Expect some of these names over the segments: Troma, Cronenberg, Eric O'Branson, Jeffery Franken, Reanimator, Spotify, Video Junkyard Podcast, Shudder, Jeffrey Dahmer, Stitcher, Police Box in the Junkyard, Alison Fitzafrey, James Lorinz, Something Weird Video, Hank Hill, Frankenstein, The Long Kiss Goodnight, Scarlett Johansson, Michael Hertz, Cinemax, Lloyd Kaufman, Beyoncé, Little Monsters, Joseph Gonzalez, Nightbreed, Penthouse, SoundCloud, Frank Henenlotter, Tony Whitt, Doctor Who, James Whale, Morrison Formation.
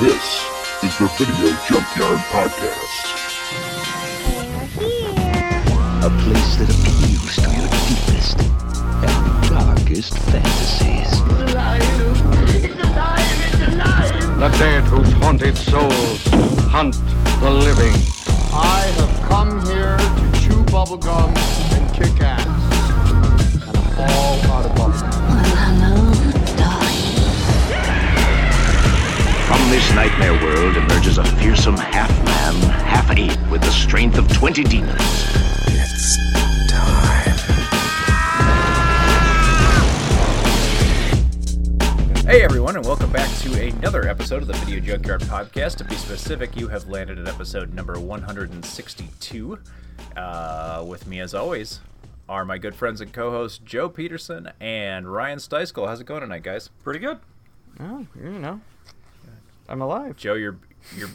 This is the Video Junkyard Podcast. We're here. A place that appeals to your deepest and darkest fantasies. It's alive! It's alive! It's alive! The dead whose haunted souls hunt the living. I have come here to chew bubblegum and kick ass. And I'm all out of bubblegum. From this nightmare world emerges a fearsome half-man, half-ape with the strength of 20 demons. It's time. Hey everyone, and welcome back to another episode of the Video Junkyard Podcast. To be specific, you have landed at episode number 162. With me, as always, are my good friends and co-hosts Joe Peterson and Ryan Steiskel. How's it going tonight, guys? Pretty good. Oh, you know. I'm alive. Joe, you're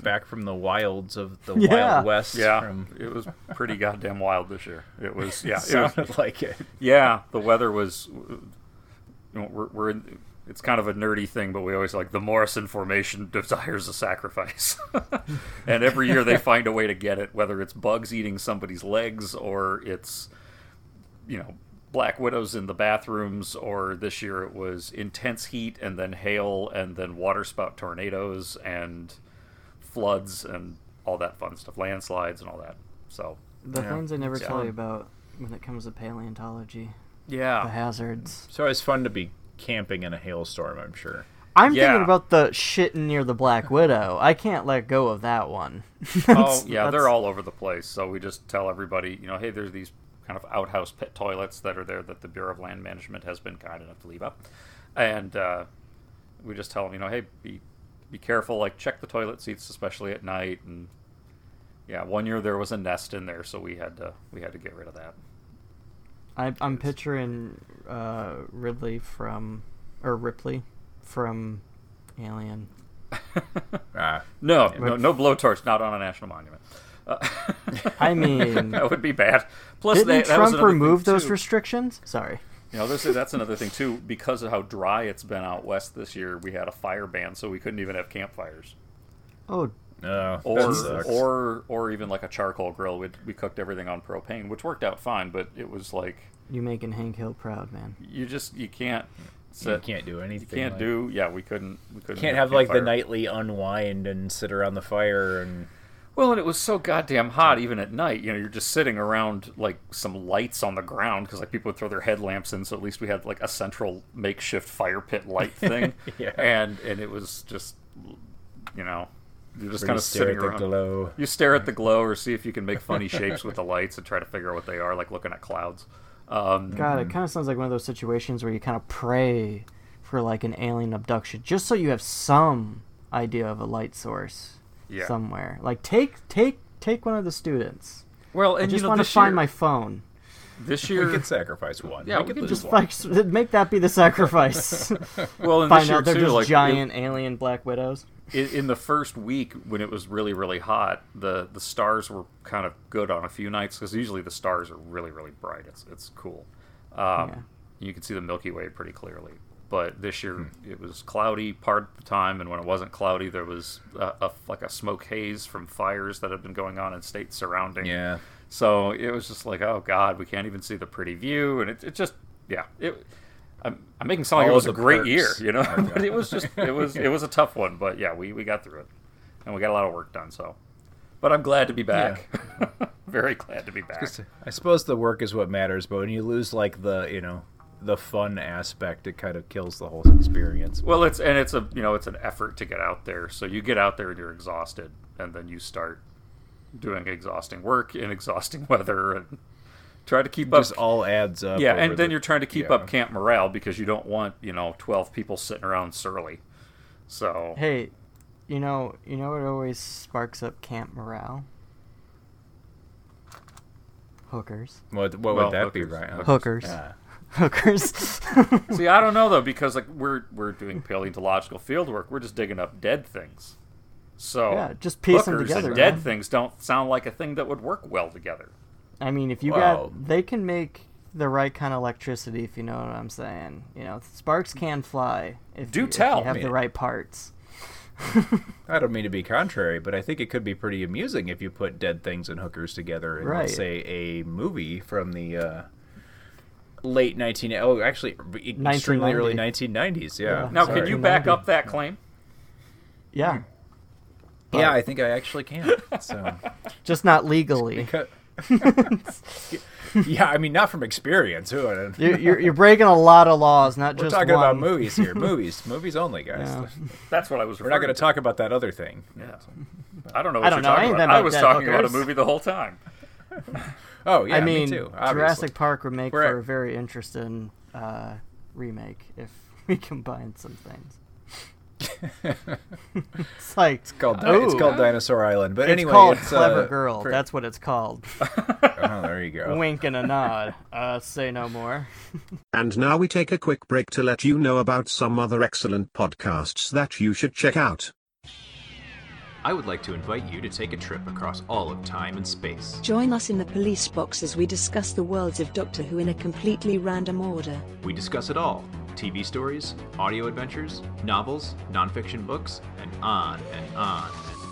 back from the wilds of the Wild West. Yeah, it was pretty goddamn wild this year. It was, yeah. It sounded like it. Yeah, the weather was, it's kind of a nerdy thing, but we always like, the Morrison Formation desires a sacrifice. And every year they find a way to get it, whether it's bugs eating somebody's legs or it's, Black Widows in the bathrooms, or this year it was intense heat and then hail and then waterspout tornadoes and floods and all that fun stuff, landslides and all that. So the things I never tell you about when it comes to paleontology. Yeah, the hazards. So it's fun to be camping in a hailstorm. I'm sure. I'm thinking about the shit near the Black Widow. I can't let go of that one. They're all over the place. So we just tell everybody, hey, there's these kind of outhouse pit toilets that are there that the Bureau of Land Management has been kind enough to leave up, and we just tell them, hey, be careful, like check the toilet seats, especially at night. And yeah, one year there was a nest in there, so we had to get rid of that. I'm picturing Ripley from Alien. No blowtorch, not on a national monument. I mean, that would be bad. Plus, Trump removed those restrictions? Sorry. That's another thing too. Because of how dry it's been out west this year, we had a fire ban, so we couldn't even have campfires. Oh, no! Or even like a charcoal grill. We cooked everything on propane, which worked out fine. But it was like, you making Hank Hill proud, man. You can't. You can't do anything. You can't do. Yeah, we couldn't. Can't have like the nightly unwind and sit around the fire and. Well, and it was so goddamn hot, even at night. You're just sitting around like some lights on the ground because like people would throw their headlamps in. So at least we had like a central makeshift fire pit light thing, and it was just, you're just kind of sitting around. You stare at the glow, or see if you can make funny shapes with the lights and try to figure out what they are, like looking at clouds. God, it kind of sounds like one of those situations where you kind of pray for like an alien abduction, just so you have some idea of a light source. Yeah. Somewhere, like take one of the students. Well, and I just want to find my phone. This year we could sacrifice one. Yeah, we could just make that be the sacrifice. Well, and find out they're just like, giant alien Black Widows. In the first week when it was really really hot, the stars were kind of good on a few nights because usually the stars are really really bright. It's cool. You can see the Milky Way pretty clearly. But this year it was cloudy part of the time, and when it wasn't cloudy, there was a smoke haze from fires that had been going on in states surrounding. Yeah. So it was just like, oh God, we can't even see the pretty view, and I'm making it sound like it was a great year, but it was a tough one, but yeah, we got through it, and we got a lot of work done. So, but I'm glad to be back. Yeah. Very glad to be back. I suppose the work is what matters, but when you lose like the fun aspect, it kind of kills the whole experience. Well, it's an effort to get out there. So you get out there and you're exhausted, and then you start doing exhausting work in exhausting weather and try to keep up. This all adds up. Yeah, and then you're trying to keep up camp morale because you don't want 12 people sitting around surly. So hey, what always sparks up camp morale? Hookers. What would that be, Ryan? Hookers. Yeah. Hookers. See, I don't know though, because like we're doing paleontological field work. We're just digging up dead things. So yeah, just piece them together. And dead things don't sound like a thing that would work well together. I mean, if you they can make the right kind of electricity, if you know what I'm saying. Sparks can fly if you have the right parts. I don't mean to be contrary, but I think it could be pretty amusing if you put dead things and hookers together in, let's say, a movie from the late 1990s, early 1990s. Yeah. Now, could you back up that claim? Yeah. But yeah, I think I actually can. So, just not legally. Because... yeah, I mean, not from experience. You're breaking a lot of laws, not just one. We're talking about movies here. Movies only, guys. Yeah. That's what I was referring to. We're not going to talk about that other thing. Yeah. I don't know what you're talking about. I was talking about a movie the whole time. Oh, yeah, I mean, me too. Obviously. Jurassic Park would make for a very interesting remake if we combine some things. It's called Dinosaur Island, but it's Clever Girl. That's what it's called. Oh, there you go. Wink and a nod. Say no more. And now we take a quick break to let you know about some other excellent podcasts that you should check out. I would like to invite you to take a trip across all of time and space. Join us in the Police Box as we discuss the worlds of Doctor Who in a completely random order. We discuss it all. TV stories, audio adventures, novels, nonfiction books, and on and on.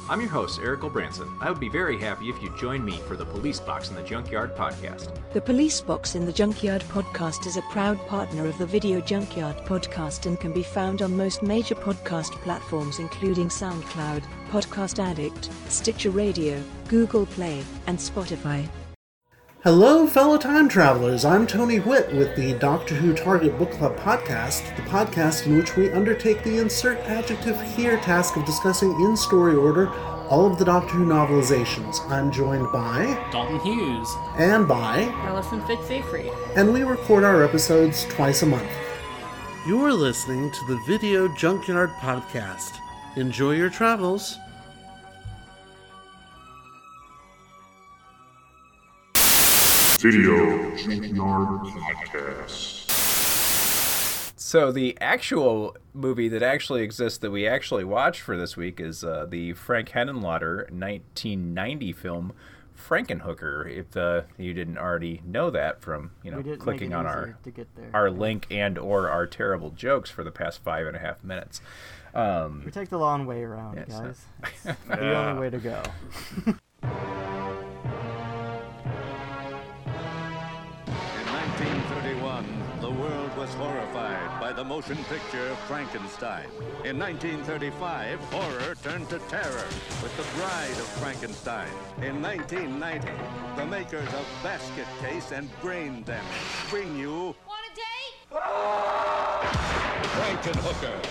I'm your host, Eric O'Branson. I would be very happy if you joined me for the Police Box in the Junkyard Podcast. The Police Box in the Junkyard Podcast is a proud partner of the Video Junkyard Podcast and can be found on most major podcast platforms including SoundCloud, Podcast Addict, Stitcher Radio, Google Play, and Spotify. Hello, fellow time travelers. I'm Tony Whitt with the Doctor Who Target Book Club podcast, the podcast in which we undertake the insert adjective here task of discussing in story order all of the Doctor Who novelizations. I'm joined by... Dalton Hughes. And by... Alison Fitzafrey. And we record our episodes twice a month. You're listening to the Video Junkyard Podcast. Enjoy your travels. Video Junkyard Podcast. So the actual movie that actually exists that we actually watched for this week is the Frank Henenlotter 1990 film Frankenhooker. If you didn't already know that from clicking on our link and or our terrible jokes for the past 5.5 minutes. We take the long way around, guys. It's the only way to go. 1931, the world was horrified by the motion picture Frankenstein. In 1935, horror turned to terror with The Bride of Frankenstein. In 1990, the makers of Basket Case and Brain Damage bring you... Want a date? Frankenhooker.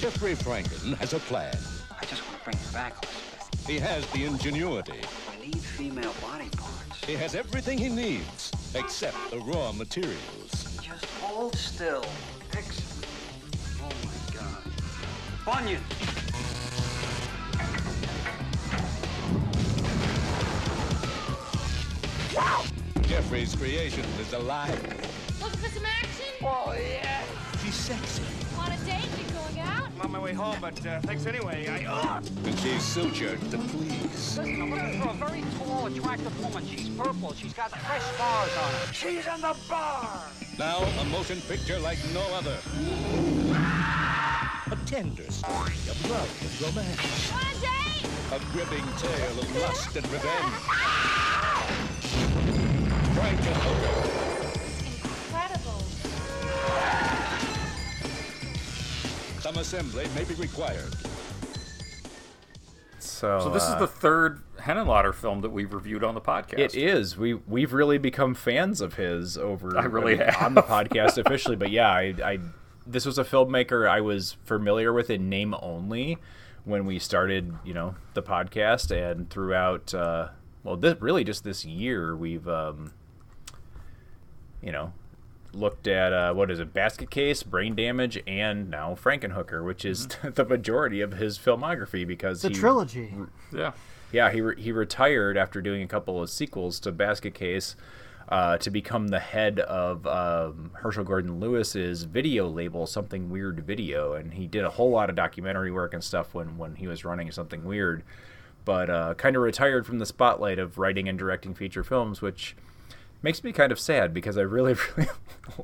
Jeffery Franken has a plan. I just want to bring her back, Elizabeth. He has the ingenuity. I need female body parts. He has everything he needs. Except the raw materials. Just hold still. Excellent. Oh my God. Bunyan! Wow! Jeffrey's creation is alive. Looking for some action? Oh, yeah. She's sexy. Want a date? You going out? I'm on my way home, but thanks anyway. And she's sutured to please. Listen, I'm looking for a very tall, attractive woman. She's purple. She's got fresh scars on her. She's in the bar! Now, a motion picture like no other. A tender story of love and romance. Want a date? A gripping tale of lust and revenge. Frankenhooker. Some assembly may be required. So this is the third Henenlotter film that we've reviewed on the podcast. It is. We've really become fans of his on the podcast officially. But yeah, I this was a filmmaker I was familiar with in name only when we started, the podcast, and throughout. Really just this year we've, looked at Basket Case, Brain Damage, and now Frankenhooker, which is the majority of his filmography because the trilogy. He retired after doing a couple of sequels to Basket Case to become the head of Herschel Gordon Lewis's video label, Something Weird Video, and he did a whole lot of documentary work and stuff when he was running Something Weird, but kind of retired from the spotlight of writing and directing feature films, which makes me kind of sad because I really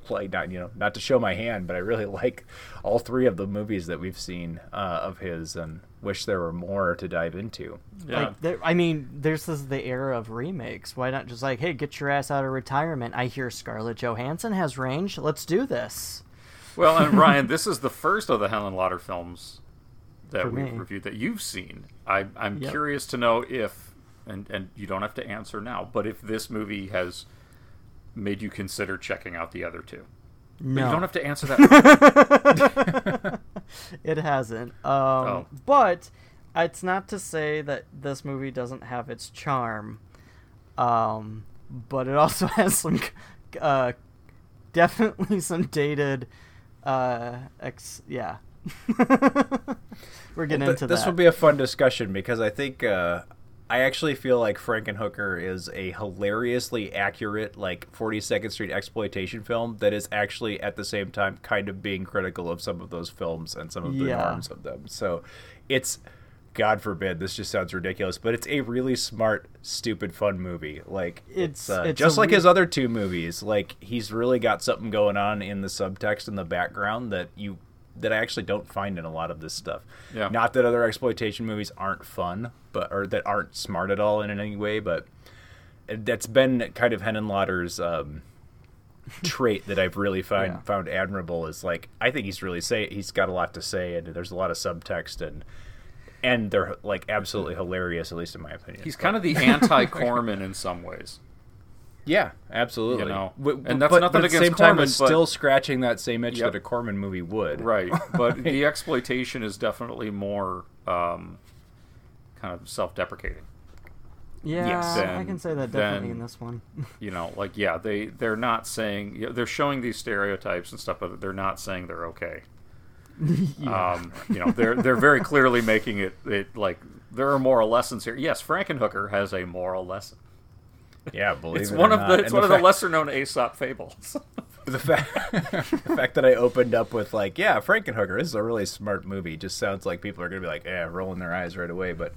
like, not to show my hand, but I really like all three of the movies that we've seen of his, and wish there were more to dive into. Yeah. Like, this is the era of remakes. Why not just like, hey, get your ass out of retirement. I hear Scarlett Johansson has range. Let's do this. Well, and Ryan, this is the first of the Henenlotter films that we've reviewed that you've seen. I'm curious to know if, and you don't have to answer now, but if this movie has made you consider checking out the other two. No. But you don't have to answer that. It hasn't. But it's not to say that this movie doesn't have its charm. But it also has some, definitely some dated... We're getting into that. This will be a fun discussion because I think I actually feel like Frankenhooker is a hilariously accurate, like 42nd Street exploitation film that is actually at the same time kind of being critical of some of those films and some of the harms of them. So it's, God forbid, this just sounds ridiculous, but it's a really smart, stupid, fun movie. Like it's just like his other two movies. Like he's really got something going on in the subtext in the background that I actually don't find in a lot of this stuff. Yeah. Not that other exploitation movies aren't fun, or that aren't smart at all in any way, but that's been kind of Henenlotter's trait that I've really found admirable. Is like I think he's really he's got a lot to say, and there's a lot of subtext, and they're like absolutely hilarious, at least in my opinion. He's kind of the anti-Corman in some ways. Yeah, absolutely. And that's nothing against Corman. But at the same time, it's still scratching that same itch that a Corman movie would. Right, but the exploitation is definitely more kind of self-deprecating. Yeah, yes. I can say that definitely in this one. They're not saying... they're showing these stereotypes and stuff, but they're not saying they're okay. Yeah. They're very clearly making it like, there are moral lessons here. Yes, Frankenhooker has a moral lesson. Yeah, it's one of the lesser known Aesop fables. The fact that I opened up with like, yeah, Frankenhooker, this is a really smart movie, just sounds like people are going to be like, rolling their eyes right away, but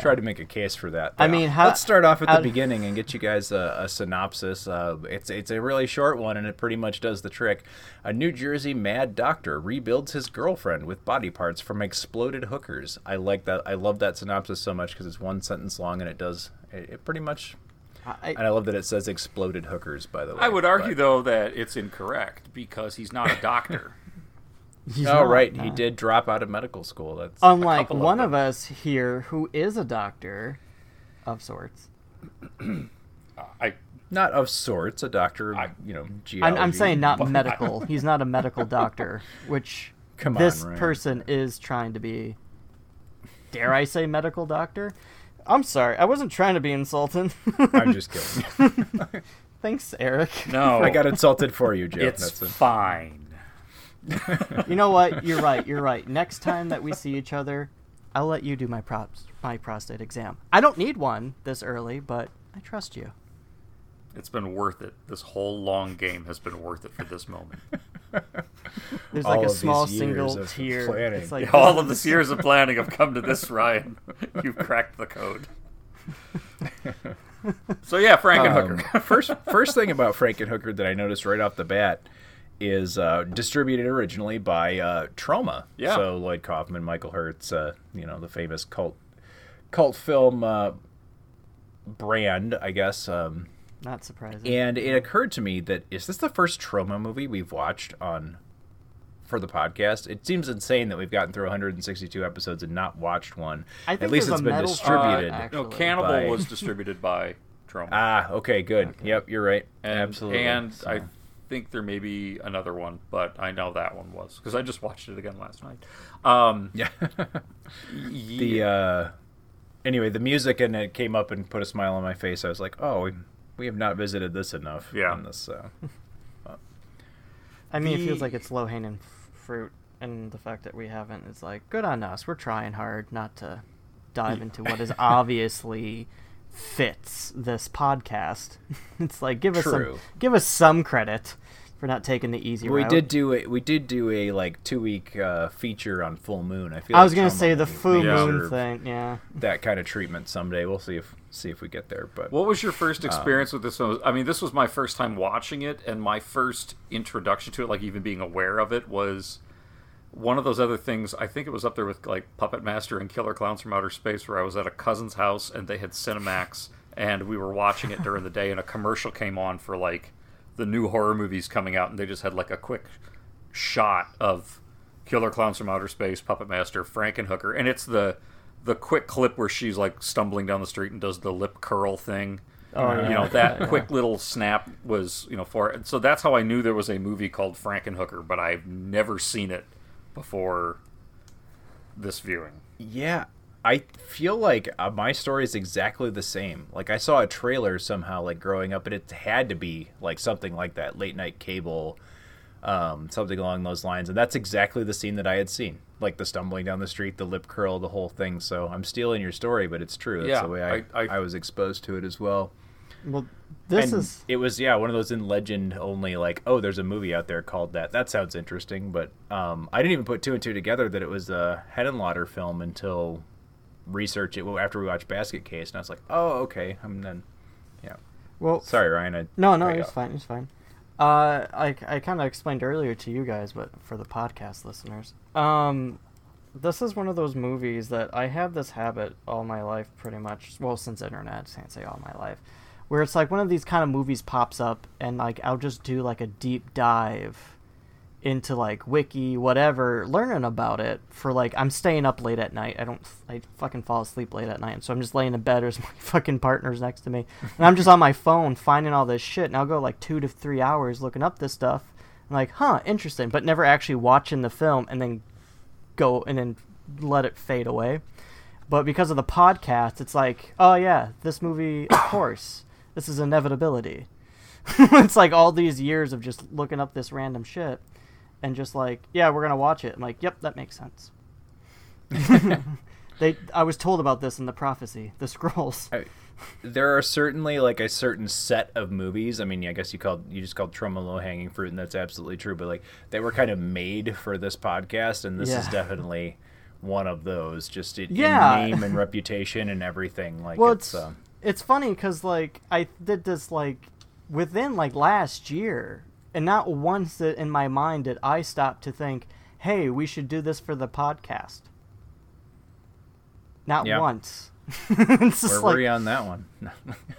try to make a case for that. But, let's start off at the beginning and get you guys a synopsis. It's a really short one, and it pretty much does the trick. A New Jersey mad doctor rebuilds his girlfriend with body parts from exploded hookers. I like that. I love that synopsis so much because it's one sentence long, and it pretty much... and I love that it says exploded hookers, by the way. I would argue, though, that it's incorrect because he's not a doctor. Not. He did drop out of medical school. That's unlike one of us here who is a doctor of sorts. Not of sorts, a doctor of, geology. I'm saying not medical. He's not a medical doctor, which person is trying to be, dare I say, medical doctor? I'm sorry. I wasn't trying to be insulting. I'm just kidding. Thanks, Eric. No. I got insulted for you, Jeff. That's fine. You know what? You're right. Next time that we see each other, I'll let you do my prostate exam. I don't need one this early, but I trust you. It's been worth it. This whole long game has been worth it for this moment. There's all like a small single tear. Planning. It's like all of this years of planning have come to this, Ryan. You've cracked the code. So yeah, Frankenhooker. First thing about Frankenhooker that I noticed right off the bat is distributed originally by Troma. Yeah. So Lloyd Kaufman, Michael Hertz, the famous cult film brand, I guess. Not surprising. And it occurred to me that, is this the first Troma movie we've watched for the podcast? It seems insane that we've gotten through 162 episodes and not watched one. I think at least it's been distributed. Cannibal was distributed by Troma. Ah, okay, good. Okay. Yep, you're right. Absolutely. And so. I think there may be another one, but I know that one was, because I just watched it again last night. Anyway, the music, and it came up and put a smile on my face. I was like, oh, we have not visited this enough. Yeah. On this, it feels like it's low-hanging fruit, and the fact that we haven't is like, good on us. We're trying hard not to dive into what is obviously fits this podcast. It's like, give us some credit for not taking the easy route. We did do a like 2-week feature on Full Moon. I was gonna say the Full Moon thing. Yeah. That kind of treatment someday. We'll see if see if we get there. But what was your first experience with this one? I mean, this was my first time watching it, and my first introduction to it, like even being aware of it, was one of those other things. I think it was up there with like Puppet Master and Killer Clowns from Outer Space, where I was at a cousin's house and they had Cinemax, and we were watching it during the day, and a commercial came on for like the new horror movies coming out, and they just had like a quick shot of Killer Clowns from Outer Space, Puppet Master, Frankenhooker, and it's the quick clip where she's like stumbling down the street and does the lip curl thing. Oh, yeah. You know, that quick little snap was, you know, for it. So that's how I knew there was a movie called Frankenhooker, but I've never seen it before this viewing. Yeah, I feel like my story is exactly the same. Like, I saw a trailer somehow, like, growing up, and it had to be, like, something like that, late-night cable, something along those lines, and that's exactly the scene that I had seen. Like the stumbling down the street, the lip curl, the whole thing. So I'm stealing your story, but it's true. That's the way I was exposed to it as well. Well, it was one of those in legend only. Like, oh, there's a movie out there called that. That sounds interesting, but I didn't even put two and two together that it was a Henenlotter film until research it after we watched Basket Case, and I was like, oh, okay. And then, yeah. Well, sorry, Ryan. No, it's fine. It's fine. I kind of explained earlier to you guys, but for the podcast listeners, this is one of those movies that I have this habit all my life, pretty much. Well, since internet, I can't say all my life, where it's like one of these kind of movies pops up, and like I'll just do like a deep dive into like wiki, whatever, learning about it for like, I'm staying up late at night. I fucking fall asleep late at night. And so I'm just laying in bed, or my fucking partner's next to me, and I'm just on my phone finding all this shit. And I'll go like 2 to 3 hours looking up this stuff. I'm like, huh, interesting, but never actually watching the film and then go and then let it fade away. But because of the podcast, it's like, oh yeah, this movie, of course, this is inevitability. It's like all these years of just looking up this random shit. And just like, yeah, we're going to watch it. I'm like, yep, that makes sense. I was told about this in the prophecy, the scrolls. There are certainly like a certain set of movies. I mean, I guess you just called Troma low-hanging fruit, and that's absolutely true. But like, they were kind of made for this podcast, and this is definitely one of those. Just in name and reputation and everything. Like, well, it's funny because like I did this like within like last year. And not once in my mind did I stop to think, hey, we should do this for the podcast. Not once. Where were you on that one?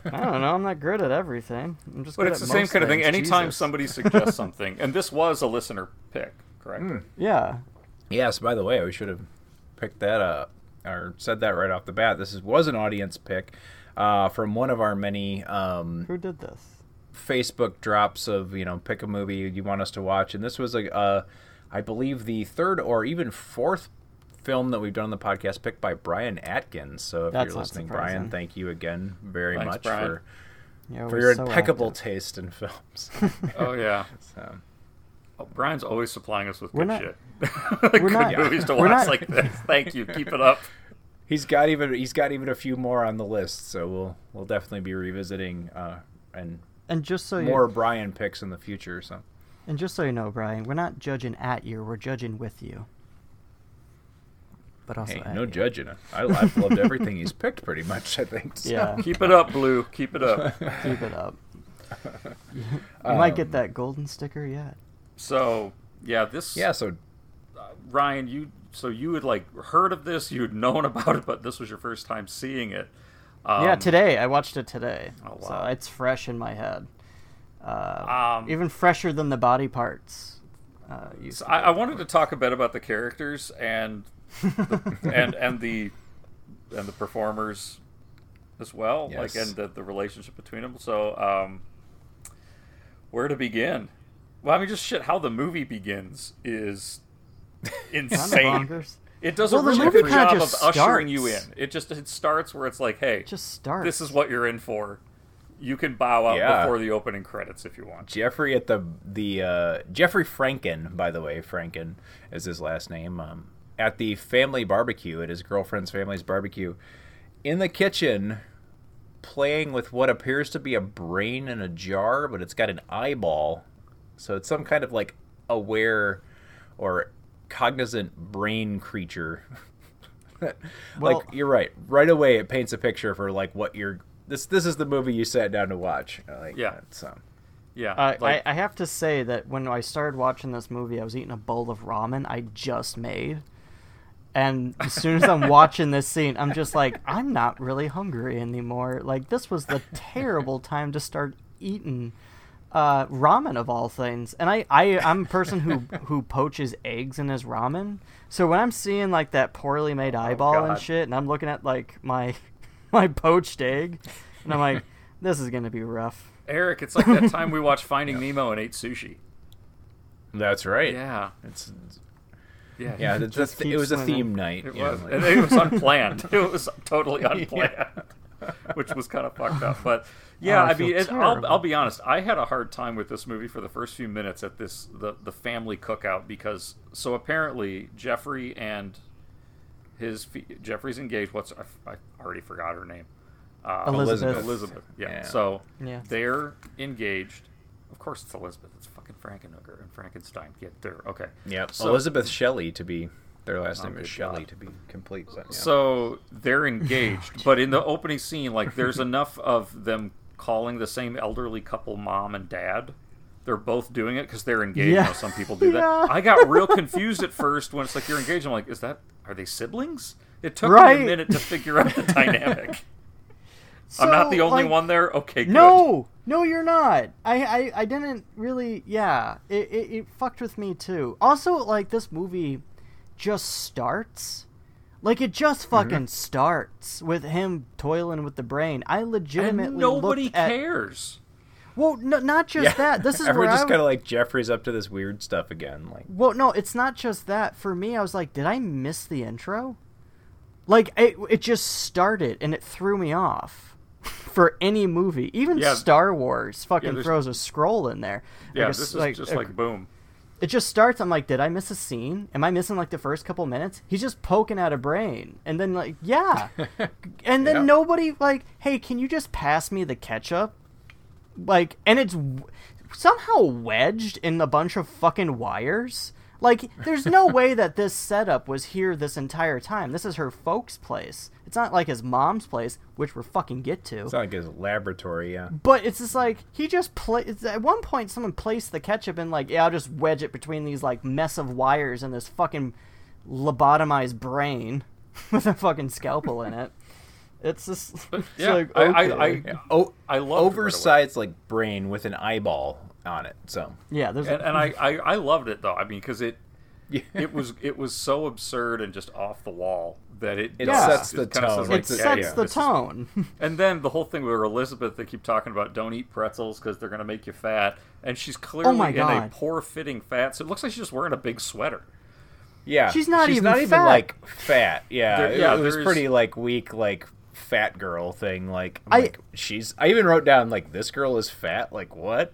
I don't know. I'm not good at everything. I'm just. But it's the same kind of thing. Anytime somebody suggests something, and this was a listener pick, correct? Mm. Yeah. Yes, by the way, we should have picked that up or said that right off the bat. This was an audience pick from one of our many... Who did this? Facebook drops of, you know, pick a movie you want us to watch, and this was I believe the third or even fourth film that we've done on the podcast, picked by Brian Atkins. So if you're listening, surprising. Brian, thank you again very much, Brian. for your impeccable taste in films. Oh yeah. So. Oh, Brian's always supplying us with good movies to watch like this. Thank you. Keep it up. He's got even a few more on the list, so we'll definitely be revisiting and just so more Brian picks in the future. So, and just so you know, Brian, we're not judging at you; we're judging with you. But also, no judging. I've loved everything he's picked, pretty much. I think. So. Yeah. Keep it up, Blue. Keep it up. Keep it up. You might get that golden sticker yet. So yeah, this. Yeah. So Ryan, you had like heard of this, you'd known about it, but this was your first time seeing it. Today. I watched it today. Oh, wow. So it's fresh in my head. Even fresher than the body parts. I wanted to talk a bit about the characters and the, and the performers as well, yes. Like, and the relationship between them. So, where to begin? Well, I mean, just shit, how the movie begins is insane. It does a really good job of ushering you in. It starts where it's like, hey, this is what you're in for. You can bow out before the opening credits if you want. Jeffrey at the Jeffery Franken, by the way, Franken is his last name, at the family barbecue, at his girlfriend's family's barbecue, in the kitchen, playing with what appears to be a brain in a jar, but it's got an eyeball. So it's some kind of like aware or cognizant brain creature Well, like, you're right. Right away, it paints a picture for, like, what you're... This is the movie you sat down to watch. Like, yeah. So. Yeah. Like, I have to say that when I started watching this movie, I was eating a bowl of ramen I just made. And as soon as I'm watching this scene, I'm just like, I'm not really hungry anymore. Like, this was the terrible time to start eating ramen of all things. And I'm a person who poaches eggs in his ramen. So when I'm seeing, like, that poorly made eyeball and shit, and I'm looking at, like, my poached egg, and I'm like, this is going to be rough. Eric, it's like that time we watched Finding Nemo and ate sushi. That's right. Yeah. Yeah, it was a theme night. It was. Like... It was unplanned. It was totally unplanned, which was kind of fucked up. But yeah, I mean, I'll be honest. I had a hard time with this movie for the first few minutes at the family cookout because so apparently Jeffrey and Jeffrey's engaged. I already forgot her name. Elizabeth. Yeah. So they're engaged. Of course, it's Elizabeth. It's fucking Frankenhooker and Frankenstein. Get there. Okay. Yeah. So, Elizabeth Shelley to be their last name is Shelley to be complete. So, yeah. So they're engaged, but in the opening scene, like there's enough of them calling the same elderly couple mom and dad. They're both doing it because they're engaged. Yeah. You know, some people do that. I got real confused at first when it's like you're engaged. I'm like, are they siblings? It took me a minute to figure out the dynamic. So, I'm not the only one there? Okay, good. No, you're not. I didn't really... Yeah, it fucked with me, too. Also, like, this movie just starts. Like, it just fucking starts with him toiling with the brain. I legitimately nobody cares. Well, no, not just that. This is where I just kind of like Jeffrey's up to this weird stuff again. Like, well, no, it's not just that. For me, I was like, did I miss the intro? Like, it just started, and it threw me off. For any movie, even Star Wars fucking throws a scroll in there. Yeah, this is like, just like boom. It just starts. I'm like, did I miss a scene? Am I missing like the first couple minutes? He's just poking at a brain, and then like and then nobody like, hey, can you just pass me the ketchup? Like, and it's somehow wedged in a bunch of fucking wires. Like, there's no way that this setup was here this entire time. This is her folks' place. It's not like his mom's place, which we're fucking get to. It's not like his laboratory, yeah. But it's just like, he just at one point, someone placed the ketchup in, like, I'll just wedge it between these, like, mess of wires and this fucking lobotomized brain with a fucking scalpel in it. It's just... I love oversized, right, like, brain with an eyeball on it, so yeah, there's and I loved it though. I mean, because it was so absurd and just off the wall that it sets the tone. And then the whole thing with Elizabeth, they keep talking about don't eat pretzels because they're gonna make you fat, and she's clearly in a poor fitting fat, so it looks like she's just wearing a big sweater. Yeah, she's not even like fat. Yeah, it was pretty like weak, like fat girl thing. Like, I even wrote down, like, this girl is fat, like, what?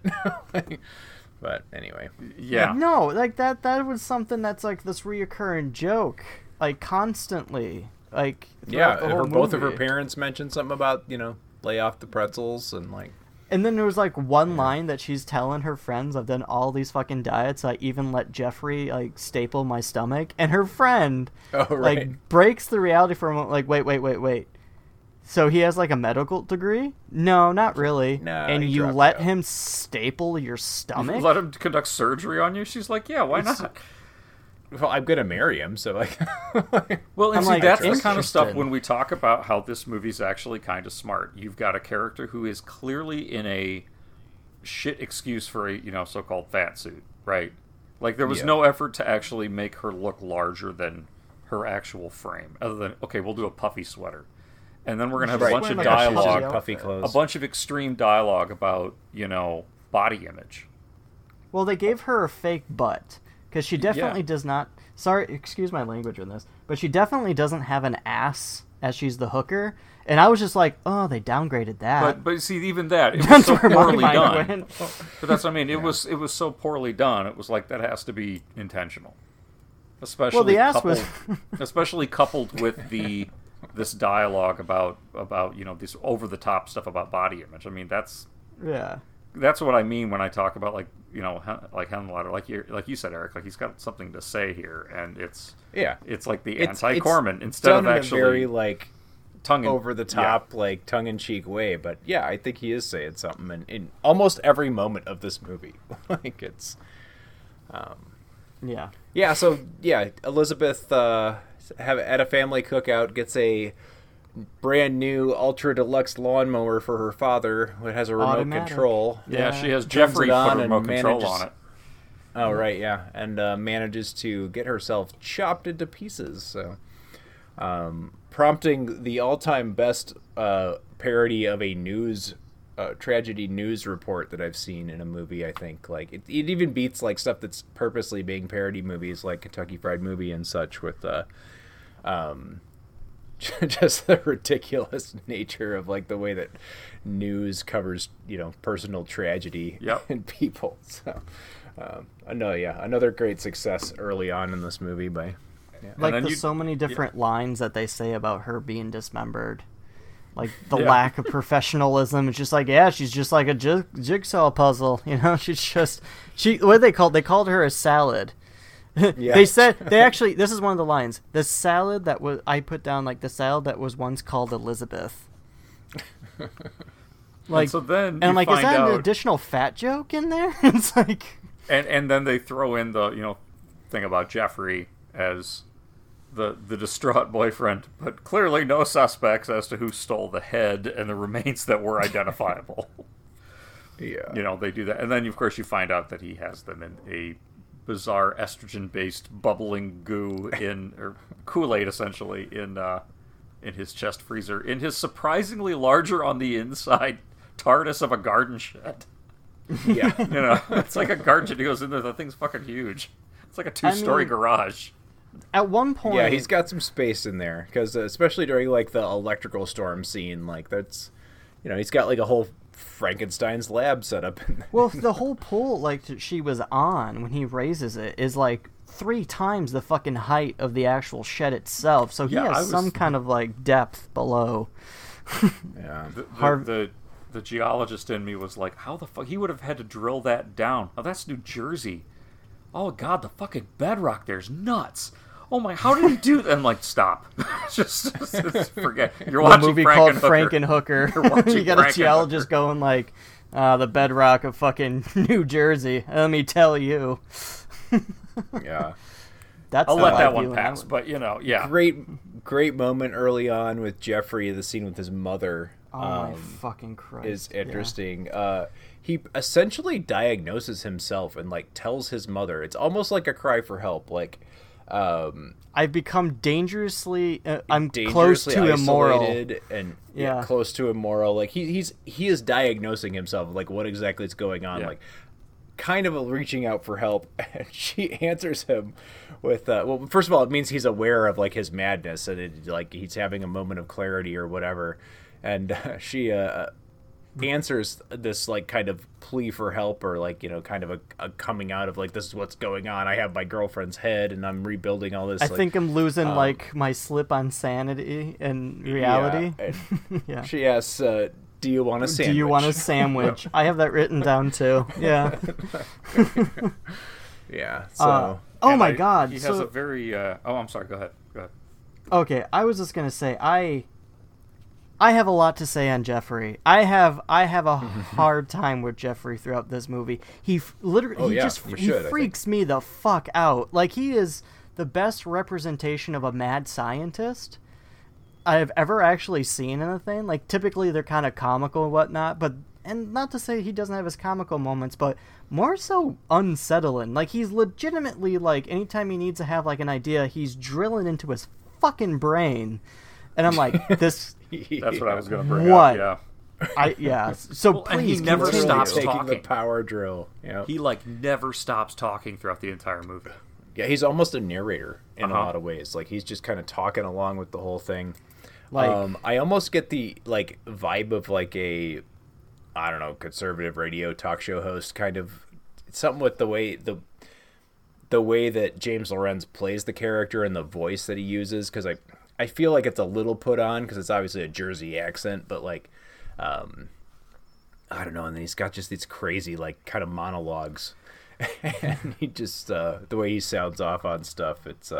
But anyway, yeah, no, like that was something that's like this reoccurring joke, like constantly, like, yeah, the whole both of her parents mentioned something about, you know, lay off the pretzels, and like, and then there was like one line that she's telling her friends, I've done all these fucking diets, I even let Jeffrey like staple my stomach, and her friend like breaks the reality for a moment, like, wait, so he has, like, a medical degree? No, not really. No, and you let him staple your stomach? You let him conduct surgery on you? She's like, yeah, why not? Well, I'm going to marry him, so, like... Well, and see, like, that's the kind of stuff when we talk about how this movie's actually kind of smart. You've got a character who is clearly in a shit excuse for a, you know, so-called fat suit, right? Like, there was no effort to actually make her look larger than her actual frame, other than, okay, we'll do a puffy sweater. And then we're going to have a bunch of dialogue, puffy clothes. A bunch of extreme dialogue about, you know, body image. Well, they gave her a fake butt because she definitely does not. Sorry, excuse my language on this, but she definitely doesn't have an ass as she's the hooker. And I was just like, oh, they downgraded that. But see, even that, it was so poorly done. But that's what I mean. It was so poorly done. It was like that has to be intentional, especially coupled with the. This dialogue about, you know, this over the top stuff about body image. I mean, that's that's what I mean when I talk about, like, you know, like Henenlotter, like you said, Eric, like he's got something to say here, and it's like the anti-Corman instead of actually very like tongue over the top, like tongue-in-cheek way. But yeah, I think he is saying something in almost every moment of this movie. Like it's, yeah. So yeah, Elizabeth at a family cookout gets a brand new ultra deluxe lawnmower for her father, which has a remote control. Yeah, she has Jeffrey put a remote control on it. Oh right, yeah, and manages to get herself chopped into pieces. So, prompting the all-time best parody of a news tragedy news report that I've seen in a movie. I think like it even beats like stuff that's purposely being parody movies, like Kentucky Fried Movie and such, with just the ridiculous nature of like the way that news covers, you know, personal tragedy in people. So another great success early on in this movie by like there's so many different lines that they say about her being dismembered, like the lack of professionalism. It's just like, yeah, she's just like a jigsaw puzzle, you know. She's just they called her a salad. They said this is one of the lines. The salad that was I put down, like the salad that was once called Elizabeth. Like and so then and I'm like, is that an additional fat joke in there? It's like and then they throw in the, you know, thing about Jeffrey as the distraught boyfriend, but clearly no suspects as to who stole the head and the remains that were identifiable. Yeah, you know, they do that, and then of course you find out that he has them in a bizarre estrogen-based bubbling goo or Kool-Aid essentially in his chest freezer, in his surprisingly larger on the inside TARDIS of a garden shed. Yeah, you know, it's like a garden shed. He goes in there, that thing's fucking huge. It's like a two-story garage. At one point, yeah, he's got some space in there because especially during like the electrical storm scene, like that's, you know, he's got like a whole Frankenstein's lab set up. Well, the whole pool like she was on when he raises it is like 3 times the fucking height of the actual shed itself, so he has some kind of like depth below. Yeah, the geologist in me was like, how the fuck he would have had to drill that down. Oh, that's New Jersey. Oh god, the fucking bedrock there's nuts. Oh my, how did he do that? I'm like, stop. just forget. You're watching a movie called Frankenhooker. You got a geologist going like, the bedrock of fucking New Jersey. Let me tell you. Yeah. I'll let that one pass, but you know, yeah. Great moment early on with Jeffrey, the scene with his mother. Oh my fucking Christ. Is interesting. Yeah. He essentially diagnoses himself and like tells his mother. It's almost like a cry for help, like I've become dangerously I'm close to isolated immoral and close to immoral. Like he is diagnosing himself, like what exactly is going on, like kind of reaching out for help. And she answers him with well, first of all, it means he's aware of like his madness and it, like he's having a moment of clarity or whatever. And she answers this like kind of plea for help, or like, you know, kind of a coming out of like, this is what's going on. I have my girlfriend's head and I'm rebuilding all this. I think I'm losing like my slip on sanity and reality. Yeah, and she asks, do you want a sandwich? I have that written down too. Yeah. Yeah. So, oh my God. He has a very, oh, I'm sorry. Go ahead. Okay. I was just going to say, I have a lot to say on Jeffrey. I have a hard time with Jeffrey throughout this movie. He freaks me the fuck out. Like he is the best representation of a mad scientist I have ever actually seen in a thing. Like typically they're kind of comical and whatnot, but and not to say he doesn't have his comical moments, but more so unsettling. Like he's legitimately like anytime he needs to have like an idea, he's drilling into his fucking brain. And I'm like, this. That's what I was going to bring up. Yeah. So well, please, and he never stops talking. The power drill. Yeah. He like never stops talking throughout the entire movie. Yeah, he's almost a narrator in a lot of ways. Like he's just kind of talking along with the whole thing. Like I almost get the like vibe of like a, I don't know, conservative radio talk show host kind of something with the way the way that James Lorinz plays the character and the voice that he uses, because I feel like it's a little put on because it's obviously a Jersey accent, but like, I don't know, and then he's got just these crazy, like, kind of monologues. And he just, the way he sounds off on stuff, it's,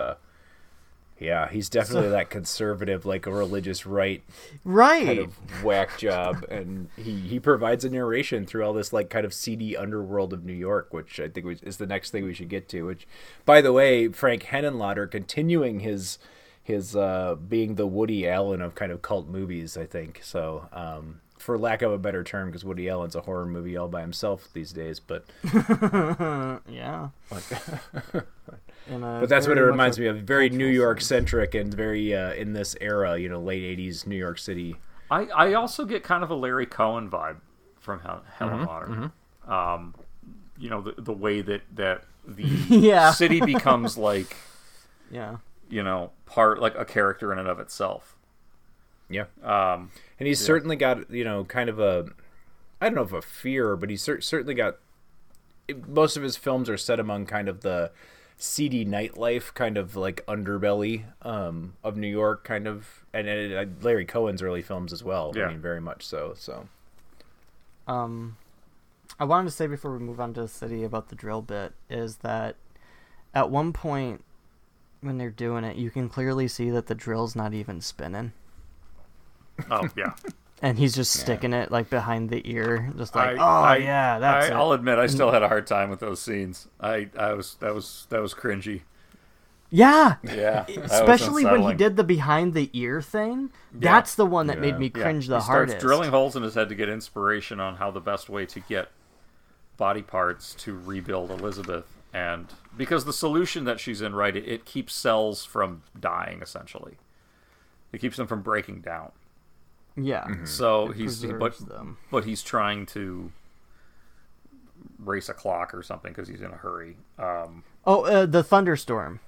yeah, he's definitely that conservative, like a religious right kind of whack job. And he provides a narration through all this, like, kind of seedy underworld of New York, which I think is the next thing we should get to. Which, by the way, Frank Henenlotter continuing his being the Woody Allen of kind of cult movies, I think. So, for lack of a better term, because Woody Allen's a horror movie all by himself these days, but yeah. But that's what it reminds me of. Very New York centric and very in this era, you know, late 80s New York City. I also get kind of a Larry Cohen vibe from Henenlotter. Mm-hmm. You know, the way that the city becomes like, you know, part like a character in and of itself. Yeah. And he's certainly got, you know, kind of a, I don't know if a fear, but he's certainly got, most of his films are set among kind of the seedy nightlife, kind of like underbelly of New York, kind of, and Larry Cohen's early films as well. Yeah. I mean, very much so. I wanted to say before we move on to the city about the drill bit is that at one point when they're doing it, you can clearly see that the drill's not even spinning. Oh yeah, and he's just sticking it like behind the ear, just like that's. I'll admit, I still had a hard time with those scenes. That was cringy. Yeah. Especially when he did the behind the ear thing. Yeah. That's the one that made me cringe the hardest. He starts drilling holes in his head to get inspiration on how the best way to get body parts to rebuild Elizabeth, and because the solution that she's in, right, it keeps cells from dying essentially. It keeps them from breaking down. Yeah. Mm-hmm. So but he's trying to race a clock or something because he's in a hurry. The thunderstorm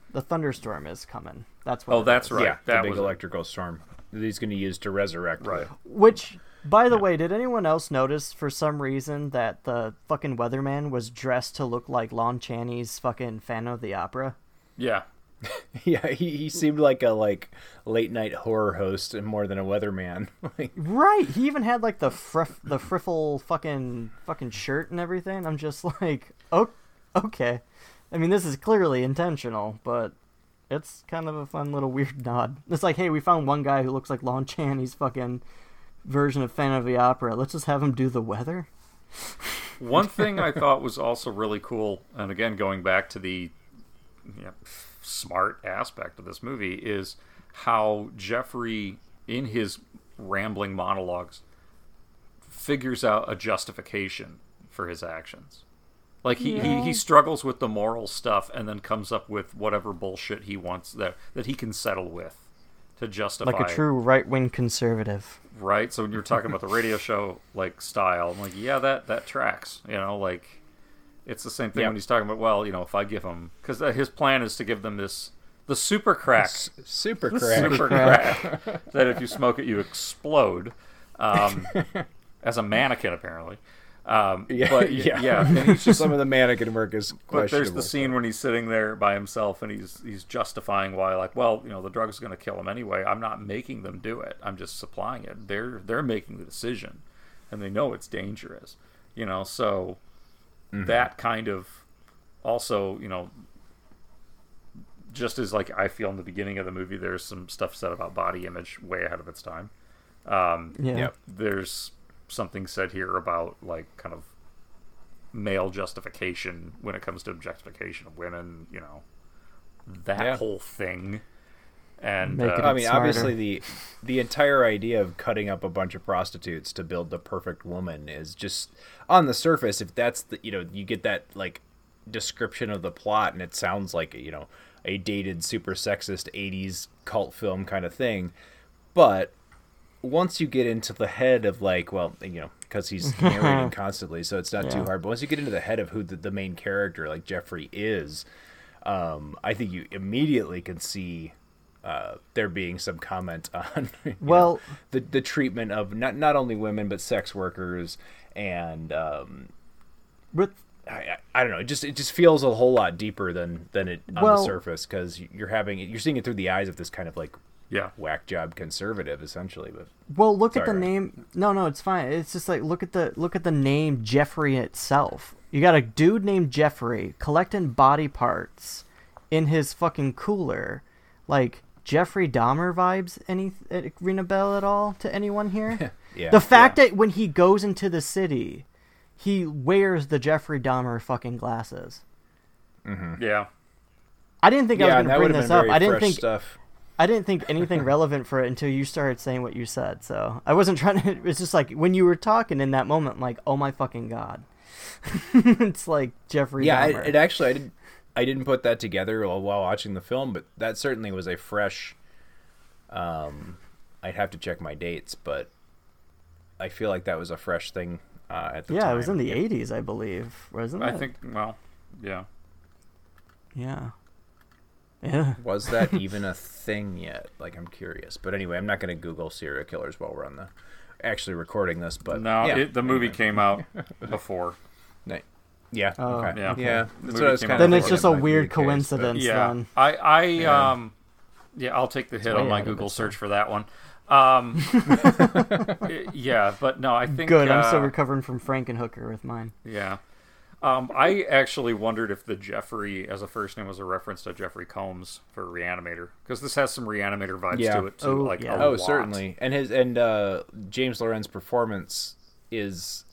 is coming. That's what. Oh, that's right. Yeah, that big electrical storm that he's going to use to resurrect. Right. Which, by the way, did anyone else notice for some reason that the fucking weatherman was dressed to look like Lon Chaney's fucking Phantom of the Opera? Yeah. Yeah, he seemed like a late night horror host and more than a weatherman. Right. He even had like the friffle fucking shirt and everything. I'm just like, oh, okay. I mean, this is clearly intentional, but it's kind of a fun little weird nod. It's like, hey, we found one guy who looks like Lon Chaney's fucking version of Phantom of the Opera. Let's just have him do the weather. One thing I thought was also really cool, and again going back to the smart aspect of this movie, is how Jeffrey, in his rambling monologues, figures out a justification for his actions. Like he struggles with the moral stuff and then comes up with whatever bullshit he wants that he can settle with to justify, like a true right-wing conservative. Right. So when you're talking about the radio show like style, I'm like, yeah, that tracks, you know, like. It's the same thing when he's talking about, well, you know, if I give him... Because his plan is to give them the super crack. Super crack. That if you smoke it, you explode. As a mannequin, apparently. And he's just, some of the mannequin work is questionable. But there's the scene when he's sitting there by himself and he's justifying why, like, well, you know, the drug's going to kill him anyway. I'm not making them do it. I'm just supplying it. They're making the decision. And they know it's dangerous. You know, so... Mm-hmm. That kind of also, you know, just as like I feel in the beginning of the movie, there's some stuff said about body image way ahead of its time. There's something said here about like kind of male justification when it comes to objectification of women, you know, that whole thing. And I mean, obviously the entire idea of cutting up a bunch of prostitutes to build the perfect woman is just on the surface. If that's the, you know, you get that like description of the plot and it sounds like, you know, a dated super sexist 80s cult film kind of thing. But once you get into the head of like, well, you know, because he's narrating constantly, so it's not too hard. But once you get into the head of who the main character like Jeffrey is, I think you immediately can see... there being some comment on the treatment of not only women but sex workers and I don't know, it just feels a whole lot deeper than it on the surface, because you're seeing it through the eyes of this kind of like yeah, whack job conservative essentially. But well, look at the name. No, it's fine. It's just like look at the name Jeffrey itself. You got a dude named Jeffrey collecting body parts in his fucking cooler, like. Jeffrey Dahmer vibes ring a bell at all to anyone here? Yeah, the fact that when he goes into the city, he wears the Jeffrey Dahmer fucking glasses. Mm-hmm. Yeah, I didn't think I was going to bring this up. I didn't think anything relevant for it until you started saying what you said. So I wasn't trying to. It's just like when you were talking in that moment, I'm like, oh my fucking god, it's like Jeffrey. Yeah, Dahmer. I didn't put that together while watching the film, but that certainly was a fresh. I'd have to check my dates, but I feel like that was a fresh thing at the time. Yeah, it was in the 80s, I believe, wasn't it? I think. Well, yeah. Yeah. Was that even a thing yet? Like, I'm curious, but anyway, I'm not going to Google serial killers while we're on the actually recording this. But no, yeah, the movie came out before. Yeah. Oh, okay. Yeah. That's what I was kind of. Then it's just a weird coincidence. Yeah. Then. I'll take the hit on my Google search for that one. Yeah, but no, I think. Good. I'm still recovering from Frankenhooker with mine. Yeah. I actually wondered if the Jeffrey as a first name was a reference to Jeffrey Combs for Reanimator, because this has some Reanimator vibes to it too. Lot. Certainly. And his James Lorinz performance is.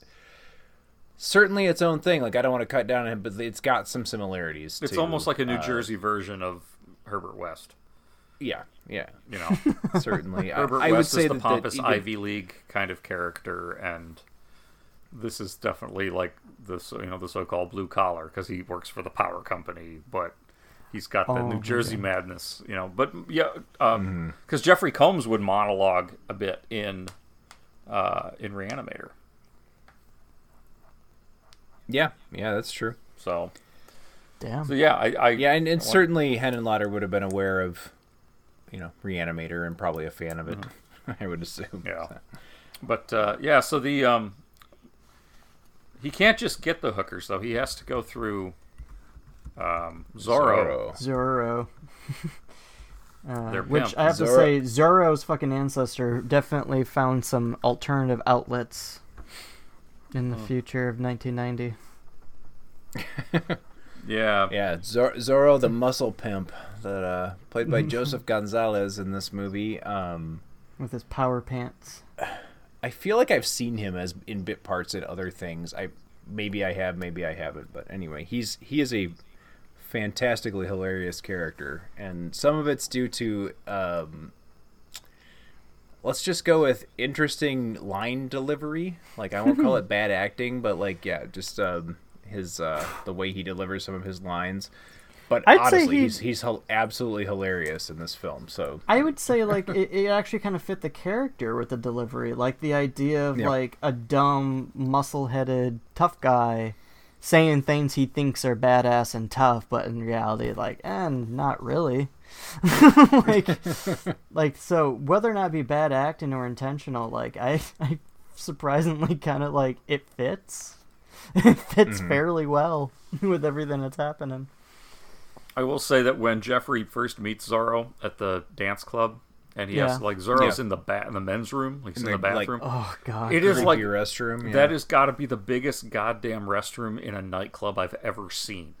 Certainly its own thing. Like, I don't want to cut down on it, but it's got some similarities. It's almost like a New Jersey version of Herbert West. Yeah. You know, certainly. Herbert I West would say is the pompous Ivy League kind of character, and this is definitely like the so-called blue collar, because he works for the power company, but he's got the New Jersey madness. You know, but yeah, because Jeffrey Combs would monologue a bit in Reanimator. Yeah, that's true. So, damn. So yeah, I certainly Henenlotter would have been aware of, Reanimator and probably a fan of it. I would assume. Yeah, but so the he can't just get the hookers though. He has to go through Zorro. Which I have to say, Zorro's fucking ancestor definitely found some alternative outlets. In the future of 1990. Yeah. Zorro the muscle pimp that played by Joseph Gonzalez in this movie. With his power pants. I feel like I've seen him as in bit parts in other things. Maybe I have, maybe I haven't. But anyway, he is a fantastically hilarious character, and some of it's due to. Let's just go with interesting line delivery. Like, I won't call it bad acting, but the way he delivers some of his lines. But honestly, he's absolutely hilarious in this film. So I would say it actually kind of fit the character with the delivery, like the idea of like a dumb, muscle-headed, tough guy saying things he thinks are badass and tough, but in reality, not really. So whether or not it be bad acting or intentional, I surprisingly kind of it fits. It fits fairly well with everything that's happening. I will say that when Jeffrey first meets Zorro at the dance club, and he has Zorro's in the men's room, he's in the bathroom. Oh god, it is like restroom. Yeah. That has got to be the biggest goddamn restroom in a nightclub I've ever seen.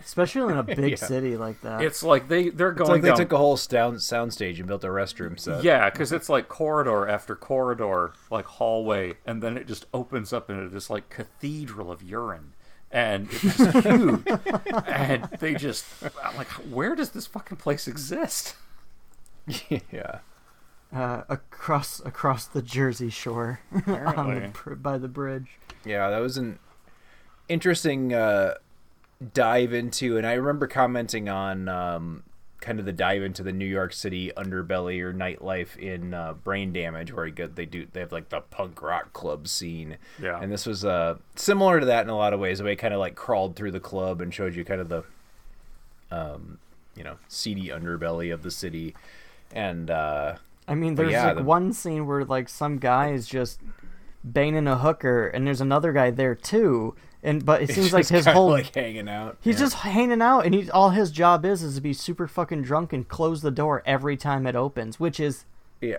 Especially in a big city like that. It's like they're going down. They took a whole soundstage and built a restroom set. Yeah, because it's like corridor after corridor, like hallway, and then it just opens up into this like cathedral of urine. And it's just huge. And they just, where does this fucking place exist? Yeah. Across the Jersey Shore. By the bridge. Yeah, that was an interesting... dive into, and I remember commenting on kind of the dive into the New York City underbelly or nightlife in Brain Damage, where they have like the punk rock club scene, and this was similar to that in a lot of ways. The way it kind of crawled through the club and showed you kind of the seedy underbelly of the city, and there's one scene where some guy is just banging a hooker, and there's another guy there too. But it seems like his whole hanging out. He's just hanging out, and all his job is to be super fucking drunk and close the door every time it opens, which is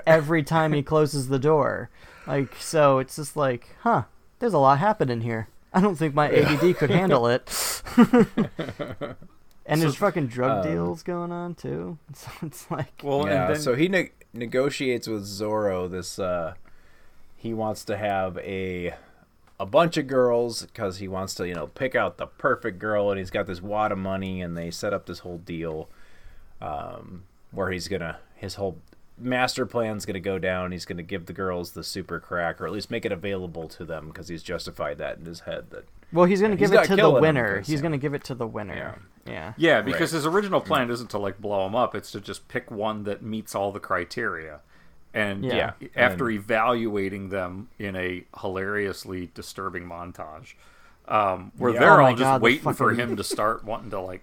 every time he closes the door. Like, so it's just like, huh? There's a lot happening here. I don't think my ADD could handle it. And there's fucking drug deals going on too. So it's like, and then, so he negotiates with Zorro. This he wants to have a bunch of girls because he wants to, pick out the perfect girl, and he's got this wad of money, and they set up this whole deal where his whole master plan's going to go down. He's going to give the girls the super crack, or at least make it available to them, because he's justified that in his head. He's going to give it to the winner. He's going to give it to the winner. Yeah. Yeah, because his original plan isn't to, blow him up. It's to just pick one that meets all the criteria. And after evaluating them in a hilariously disturbing montage, where they're all just waiting for him to start wanting to,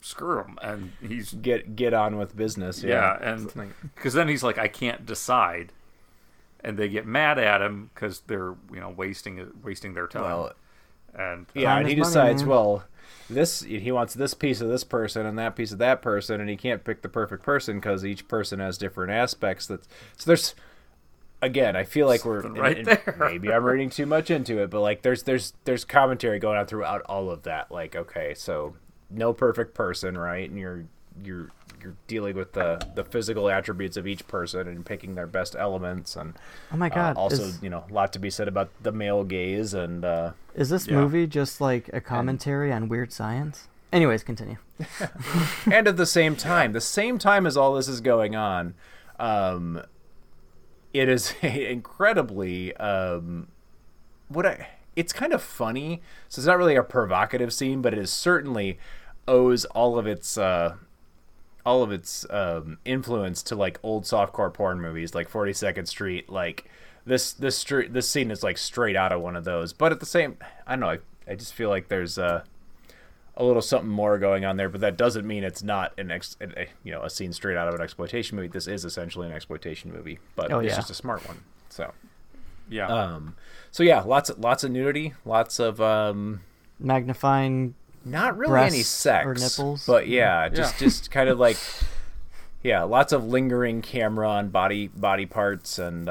screw him, and he's get on with business. And because then he's like, I can't decide, and they get mad at him because they're wasting their time. And he decides, he wants this piece of this person and that piece of that person, and he can't pick the perfect person because each person has different aspects. So there's, again, I feel like we're there. Maybe I'm reading too much into it, but there's commentary going on throughout all of that. Okay, so no perfect person, right? And you're dealing with the physical attributes of each person and picking their best elements, and oh my god, also a lot to be said about the male gaze. And is this movie just like a commentary on Weird Science? Anyways, continue. And at the same time as all this is going on, it is incredibly it's kind of funny. So it's not really a provocative scene, but it is certainly owes all of its influence to old softcore porn movies, 42nd Street. This scene is straight out of one of those. But at the same, I don't know. I just feel like there's a little something more going on there. But that doesn't mean it's not a scene straight out of an exploitation movie. This is essentially an exploitation movie, but it's just a smart one. So yeah. Lots of nudity, lots of magnifying. Not really any sex or nipples, but just kind of lots of lingering camera on body parts and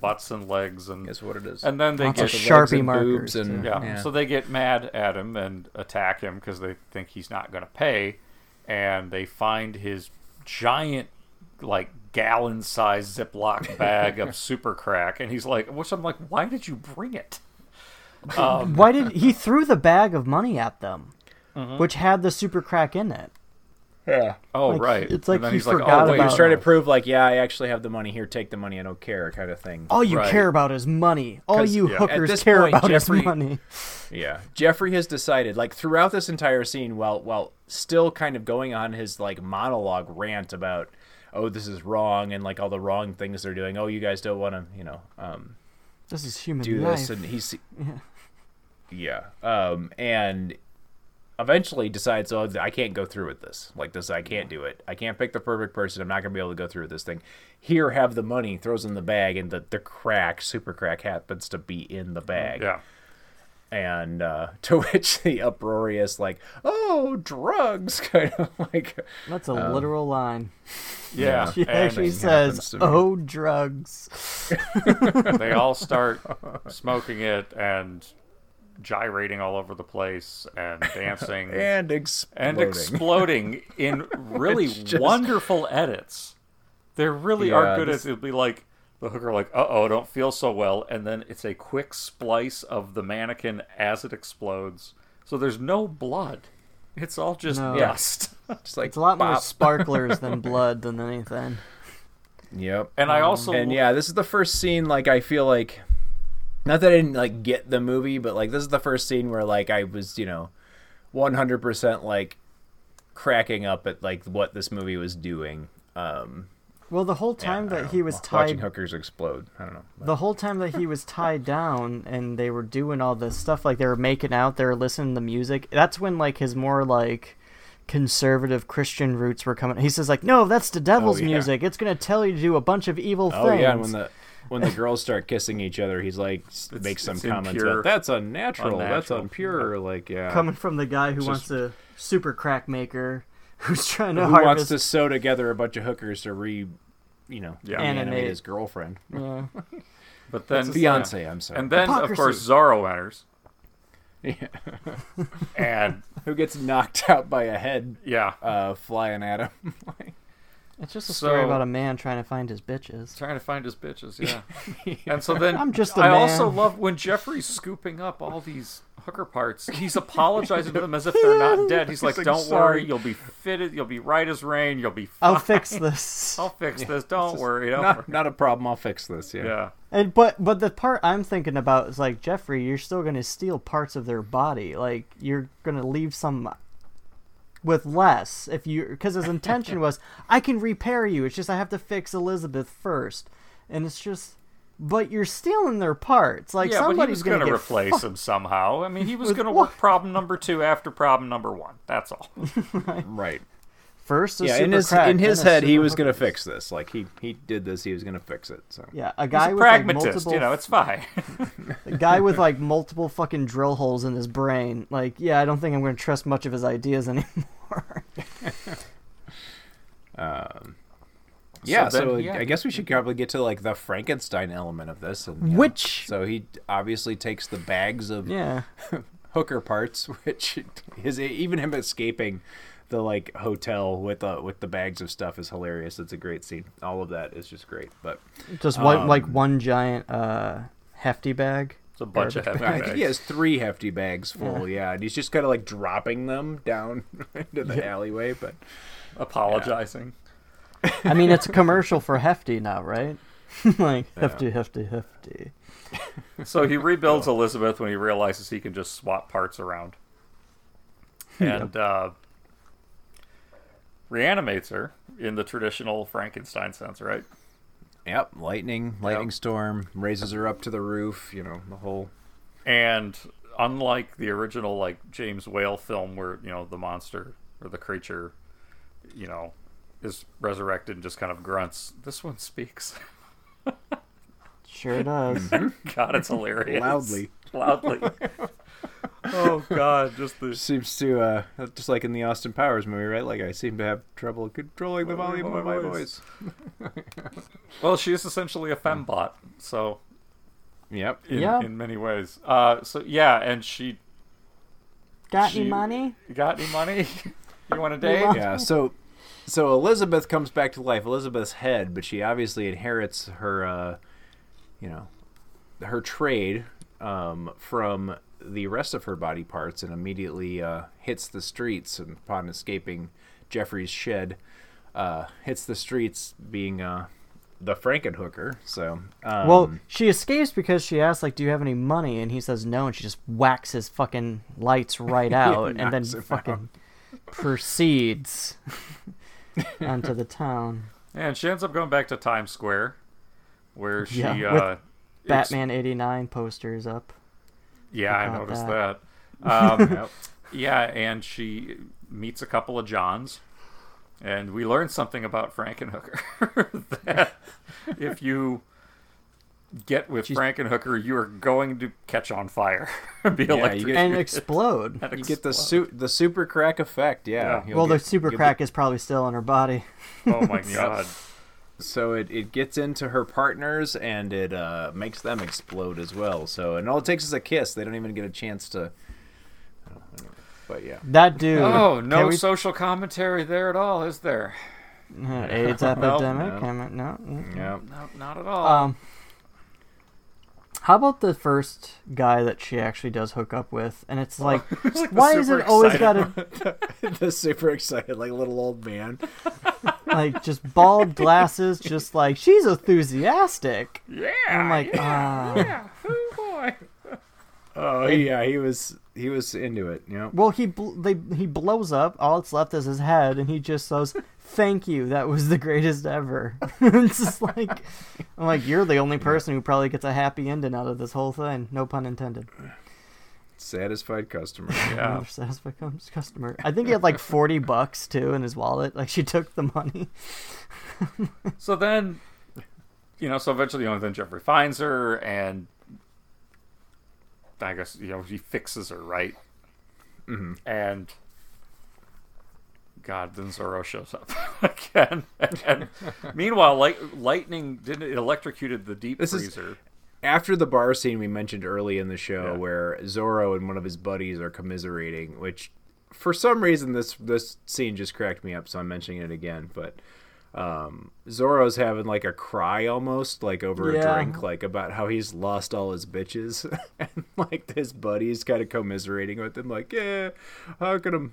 butts and legs, and is what it is. And then they get Sharpie markers, and so they get mad at him and attack him because they think he's not going to pay, and they find his giant gallon-sized Ziploc bag of super crack, and he's like, which I'm like, why did you bring it? Why did he threw the bag of money at them, which had the super crack in it? Yeah. Oh, right. It's like he's forgot about it. He was trying to prove, I actually have the money here. Take the money. I don't care, kind of thing. All you care about is money. All you hookers care about is money. Yeah. Jeffrey has decided, throughout this entire scene, while still kind of going on his monologue rant about, oh, this is wrong, and all the wrong things they're doing. Oh, you guys don't want to, this is human life. Do this, and he's. And eventually decides, oh, I can't go through with this. I can't do it. I can't pick the perfect person. I'm not going to be able to go through with this thing. Here, have the money, throws in the bag, and the crack, super crack, happens to be in the bag. Yeah. And to which the uproarious, oh, drugs, kind of That's a literal line. Yeah. She says, oh, drugs. They all start smoking it and gyrating all over the place and dancing and exploding in really wonderful edits. There really are good edits. It'll be the hooker uh-oh, don't feel so well, and then it's a quick splice of the mannequin as it explodes. So there's no blood. It's all just dust. It's it's a lot more sparklers than blood than anything. Yep. And I also this is the first scene I feel like, not that I didn't get the movie, but this is the first scene where I was 100% cracking up at what this movie was doing. The whole time that he was tied, watching hookers explode. I don't know. But the whole time that he was tied down and they were doing all this stuff, they were making out, they were listening to music. That's when his more conservative Christian roots were coming. He says no, that's the devil's music. It's gonna tell you to do a bunch of evil things. Oh yeah, when the when the girls start kissing each other, he's like, makes some comments about, that's unnatural, that's impure. Like, yeah, coming from the guy who wants a super crack maker who's trying to harvest, wants to sew together a bunch of hookers to animate his girlfriend. Yeah. But then Beyonce, I'm sorry. And then hypocrisy. Of course Zorro enters. Yeah. And who gets knocked out by a head flying at him. It's just a story about a man trying to find his bitches. Yeah. Yeah. And so then I'm just I also love when Jeffrey's scooping up all these hooker parts, he's apologizing to them as if they're not dead. He's like, don't worry, you'll be fitted, you'll be right as rain, you'll be fine. I'll fix this, don't worry. Not a problem, I'll fix this, yeah. And but the part I'm thinking about is like, Jeffrey, you're still gonna steal parts of their body. Like, you're gonna leave some with less because his intention was, I can repair you, it's just I have to fix Elizabeth first. And it's just, but you're stealing their parts. Like, somebody's going to replace him somehow. I mean, he was going to work problem number 2 after problem number 1. That's all. Right. First, in his head, he was going to fix this. Like, he did this, he was going to fix it. So yeah, a guy with pragmatist, like, multiple, it's fine. A guy with like multiple fucking drill holes in his brain. Like, yeah, I don't think I'm going to trust much of his ideas anymore. I guess we should probably get to like the Frankenstein element of this, so he obviously takes the bags of hooker parts, which is even him escaping the like hotel with the bags of stuff is hilarious. It's a great scene. All of that is just great. But just one giant hefty bag. It's a bunch of hefty bags. I think he has 3 hefty bags full. Yeah, and he's just kind of like dropping them down into the alleyway, but apologizing. Yeah. I mean, it's a commercial for Hefty now, right? Like, hefty. So he rebuilds Elizabeth when he realizes he can just swap parts around. And reanimates her in the traditional Frankenstein sense, right? Yep, lightning storm, raises her up to the roof, the whole... And unlike the original, like, James Whale film where, the monster or the creature, is resurrected and just kind of grunts. This one speaks. Sure does. God, it's hilarious. Loudly. Oh God, just the seems to just like in the Austin Powers movie, right? Like, I seem to have trouble controlling the volume of my voice. Well, she is essentially a fembot, so in many ways. And she any money? Got any money? You want a date? Yeah, So Elizabeth comes back to life, Elizabeth's head, but she obviously inherits her, her trade from the rest of her body parts, and immediately hits the streets. And upon escaping Jeffrey's shed, hits the streets, being the Frankenhooker. So she escapes because she asks, like, "Do you have any money?" And he says no, and she just whacks his fucking lights right out, and then fucking proceeds. Onto the town. And she ends up going back to Times Square, where she... with Batman 89 posters up. Yeah, I noticed that. And she meets a couple of Johns, and we learn something about Frankenhooker. That if you get with Frankenhooker, you are going to catch on fire, be electrocuted, and explode. You get the super crack effect. Yeah. Well, the super crack is probably still on her body. Oh my God! So it gets into her partners, and it makes them explode as well. So, and all it takes is a kiss. They don't even get a chance to. But yeah, that dude. Oh, no social commentary there at all, is there? AIDS epidemic? No, not at all. How about the first guy that she actually does hook up with? And it's like, why is it always got to... The super excited, like, little old man. Like, just bald glasses, just like, she's enthusiastic. Yeah. And I'm like, oh boy. Oh, yeah, he was into it, Well, he blows up, all that's left is his head, and he just says... Thank you. That was the greatest ever. It's just like, I'm like, you're the only person who probably gets a happy ending out of this whole thing. No pun intended. Satisfied customer. Yeah. Satisfied customer. I think he had like $40 too in his wallet. Like, she took the money. So then you know, so eventually, you know, then Jeffrey finds her, and I guess, you know, he fixes her, right? Mm-hmm. And God, then Zorro shows up again. And meanwhile, lightning didn't electrocuted the deep freezer. After the bar scene we mentioned early in the show, where Zorro and one of his buddies are commiserating, which for some reason this scene just cracked me up, so I'm mentioning it again. But Zorro's having like a cry almost, like over a drink, like about how he's lost all his bitches, and like his buddies kind of commiserating with him, like, yeah, how could a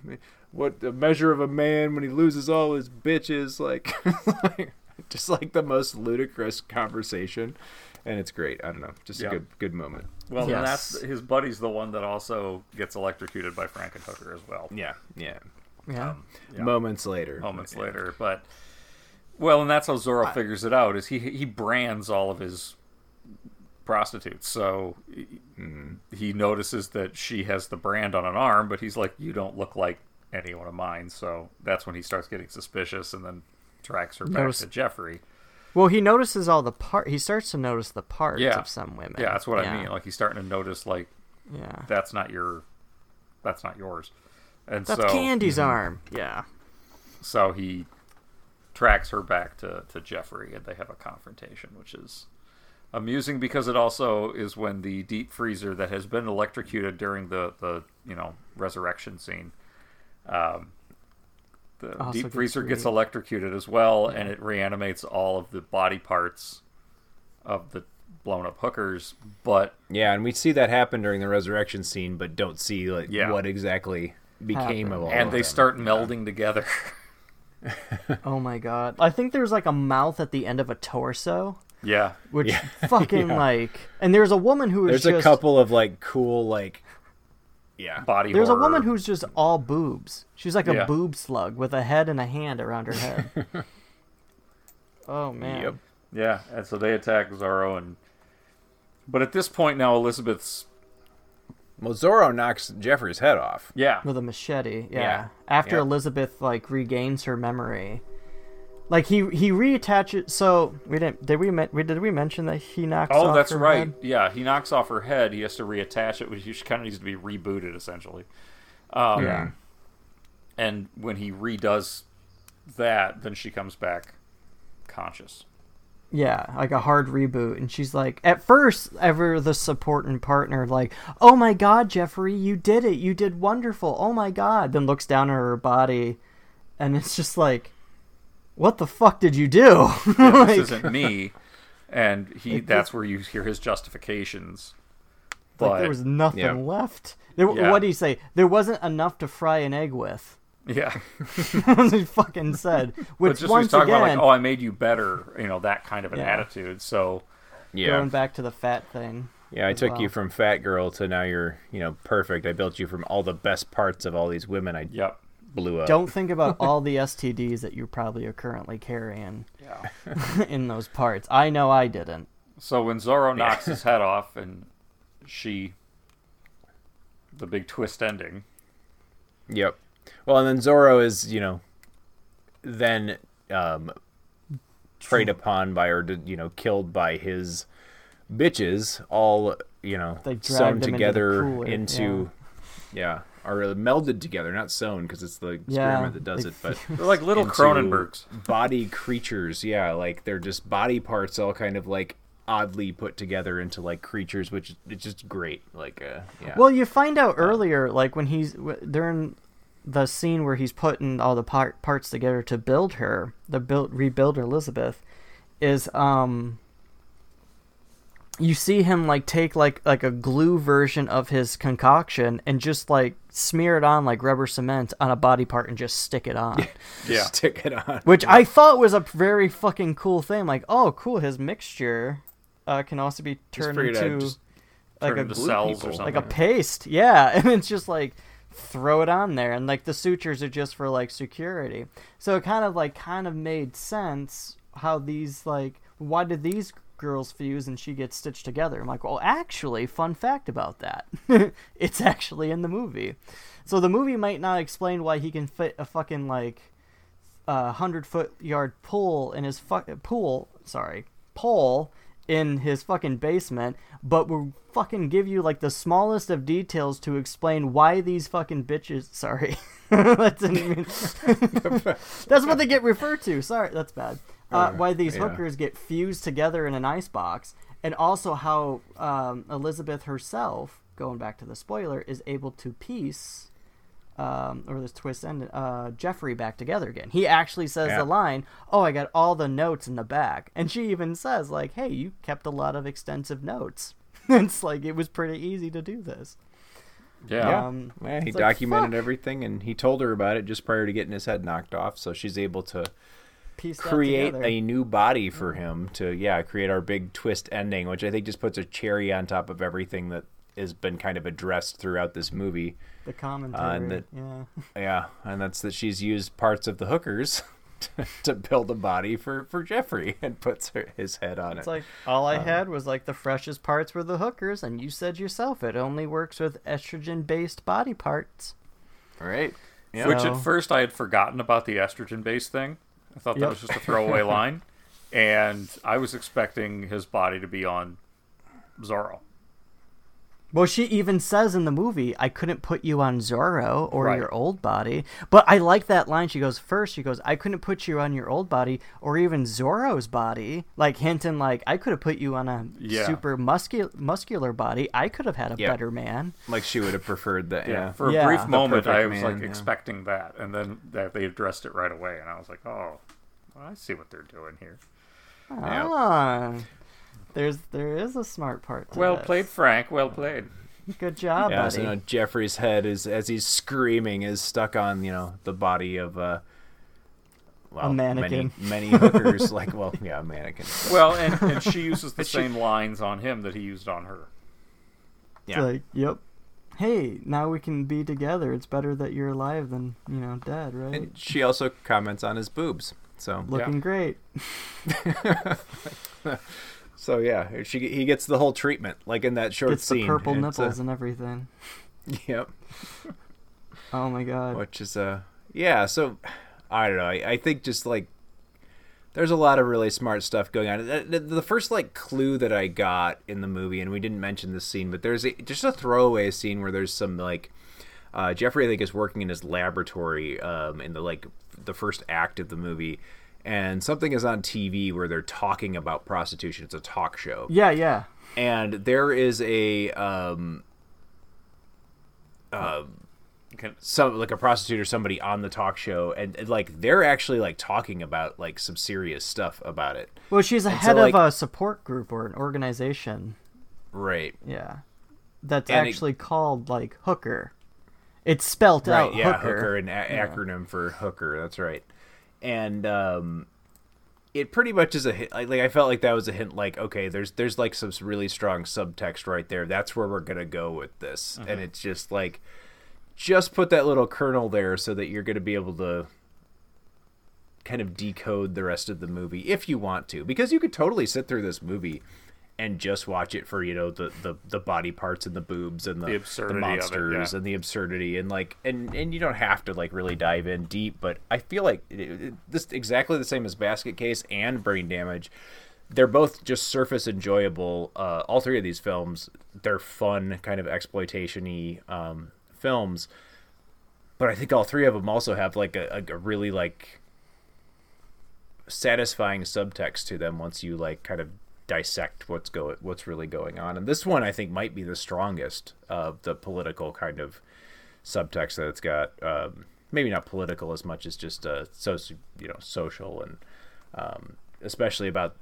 what the measure of a man when he loses all his bitches, like, just like the most ludicrous conversation. And it's great. I don't know. Just a good moment. Well, and that's his buddy's the one that also gets electrocuted by Frankenhooker as well. Moments later. But, well, and that's how Zorro figures it out, is he brands all of his prostitutes. So he notices that she has the brand on an arm, but he's like, you don't look like anyone of mine. So that's when he starts getting suspicious and then tracks her back to Jeffrey. Well, he notices all the parts. He starts to notice the parts of some women. Yeah, that's what I mean. Like, he's starting to notice, like, that's not yours. And that's Candy's arm. Yeah. So he tracks her back to Jeffrey, and they have a confrontation, which is amusing because it also is when the deep freezer that has been electrocuted during the you know, resurrection scene, the deep freezer gets electrocuted as well, and it reanimates all of the body parts of the blown up hookers. But and we see that happen during the resurrection scene, but don't see like what exactly became of all of them. And they start melding together. Oh my god! I think there's like a mouth at the end of a torso. Yeah, which fucking like. And there's a woman who is. There's a couple of like cool like. Yeah. Body There's horror. A woman who's just all boobs. She's like a boob slug with a head and a hand around her head. Oh man. Yep. Yeah, and so they attack Zorro, and but at this point now Elizabeth's Zorro knocks Jeffrey's head off. Yeah. With a machete. Yeah. After Elizabeth like regains her memory. Like he reattaches. So we didn't. Did we mention that he knocks? Oh, off that's her right. Head? Yeah, he knocks off her head. He has to reattach it, which kind of needs to be rebooted essentially. And when he redoes that, then she comes back conscious. Yeah, like a hard reboot, and she's like, at first, ever the support and partner, like, oh my god, Jeffrey, you did it, you did wonderful, oh my god. Then looks down at her body, and it's just like. What the fuck did you do? Like, this isn't me. And that's where you hear his justifications. But like there was nothing left. What did he say? There wasn't enough to fry an egg with. Yeah. He fucking said. Which just, once again... about like, oh, I made you better. You know, that kind of an attitude. So, going back to the fat thing. Yeah, I took you from fat girl to now you're, you know, perfect. I built you from all the best parts of all these women I... Yep. Blew up. Don't think about all the STDs that you probably are currently carrying in those parts. I know I didn't. So when Zorro knocks his head off and the big twist ending. Yep. Well, and then Zorro is, you know, then preyed upon by or, you know, killed by his bitches all, you know, sewn together into are melded together, not sewn, because it's the experiment that does it, but they're like little Cronenbergs. Body creatures, like they're just body parts all kind of like oddly put together into like creatures, which it's just great. Like, Well, you find out earlier, like when he's during the scene where he's putting all the parts together to build her, rebuild Elizabeth, is you see him like take like a glue version of his concoction and just like smear it on like rubber cement on a body part and just stick it on. Stick it on. Which I thought was a very fucking cool thing. Like, oh, cool, his mixture can also be turned into like a glue cells or something, like a paste. Yeah, and it's just like throw it on there, and like the sutures are just for like security. So it kind of made sense how these like why did these girls fuse and she gets stitched together. I'm like, well, actually, fun fact about that. It's actually in the movie. So the movie might not explain why he can fit a fucking like 100-foot-yard pool in his pool. Sorry, Paul in his fucking basement, but will fucking give you like the smallest of details to explain why these fucking bitches. Sorry, that didn't mean. That's what they get referred to. Sorry, that's bad. Why these hookers get fused together in an icebox, and also how Elizabeth herself, going back to the spoiler, is able to piece, or this twist ended, Jeffrey back together again. He actually says the line, "Oh, I got all the notes in the back," and she even says, "Like, hey, you kept a lot of extensive notes." It's like it was pretty easy to do this. Yeah, he documented everything, and he told her about it just prior to getting his head knocked off, so she's able to create a new body for him to create our big twist ending, which I think just puts a cherry on top of everything that has been kind of addressed throughout this movie. The commentary, and that's that she's used parts of the hookers to build a body for Jeffrey and puts his head on it. It's like, all I had was like the freshest parts were the hookers, and you said yourself it only works with estrogen-based body parts. Right. Yeah. Which at first I had forgotten about the estrogen-based thing. I thought that was just a throwaway line, and I was expecting his body to be on Zorro. Well, she even says in the movie, I couldn't put you on Zorro or your old body. But I like that line. She goes, I couldn't put you on your old body or even Zorro's body. Like, hinting, like, I could have put you on a super muscular body. I could have had a better man. Like, she would have preferred that. For a brief moment, I was, expecting that. And then they addressed it right away. And I was like, oh, well, I see what they're doing here. Ah. There is a smart part to this. Played, Frank. Well played. Good job, buddy. So, Jeffrey's head is, as he's screaming, is stuck on the body of a mannequin. Many hookers, a mannequin. So. Well, and she uses the same lines on him that he used on her. Yeah. It's like, yep. Hey, now we can be together. It's better that you're alive than dead, right? And she also comments on his boobs. So looking great. So he gets the whole treatment, like in that short scene. Gets the purple nipples and everything. Yep. Oh my god. Which is So I don't know. I think just like there's a lot of really smart stuff going on. The first clue that I got in the movie, and we didn't mention this scene, but there's just a throwaway scene where there's some Jeffrey I think is working in his laboratory in the first act of the movie. And something is on TV where they're talking about prostitution. It's a talk show. Yeah, yeah. And there is a a prostitute or somebody on the talk show, and they're actually talking about some serious stuff about it. Well, she's head of a support group or an organization, right? Yeah, that's called Hooker. It's spelt out. Yeah, Hooker, an acronym for Hooker. That's right. And it pretty much is a hint. I felt like that was a hint. Okay, there's some really strong subtext right there. That's where we're gonna go with this. Mm-hmm. And it's just just put that little kernel there so that you're gonna be able to kind of decode the rest of the movie if you want to, because you could totally sit through this movie and just watch it for the body parts and the boobs and the monsters and the absurdity and you don't have to really dive in deep. But I feel like this exactly the same as Basket Case and Brain Damage. They're both just surface enjoyable. All three of these films, they're fun kind of exploitation-y films. But I think all three of them also have a really satisfying subtext to them once you kind of dissect what's really going on. And this one I think might be the strongest of the political kind of subtext that it's got. Maybe not political as much as just social and especially about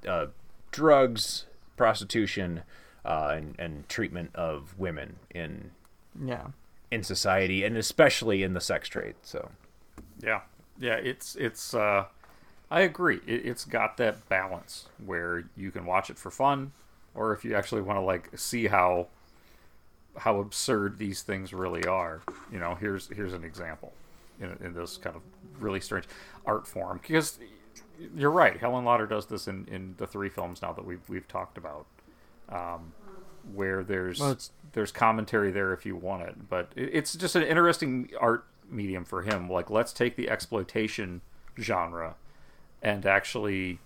drugs, prostitution, and treatment of women in society, and especially in the sex trade. So it's I agree. It's got that balance where you can watch it for fun, or if you actually want to see how absurd these things really are. Here's an example in this kind of really strange art form. Because you're right, Henenlotter does this in the three films now that we've talked about, where there's commentary there if you want it. But it's just an interesting art medium for him. Let's take the exploitation genre and actually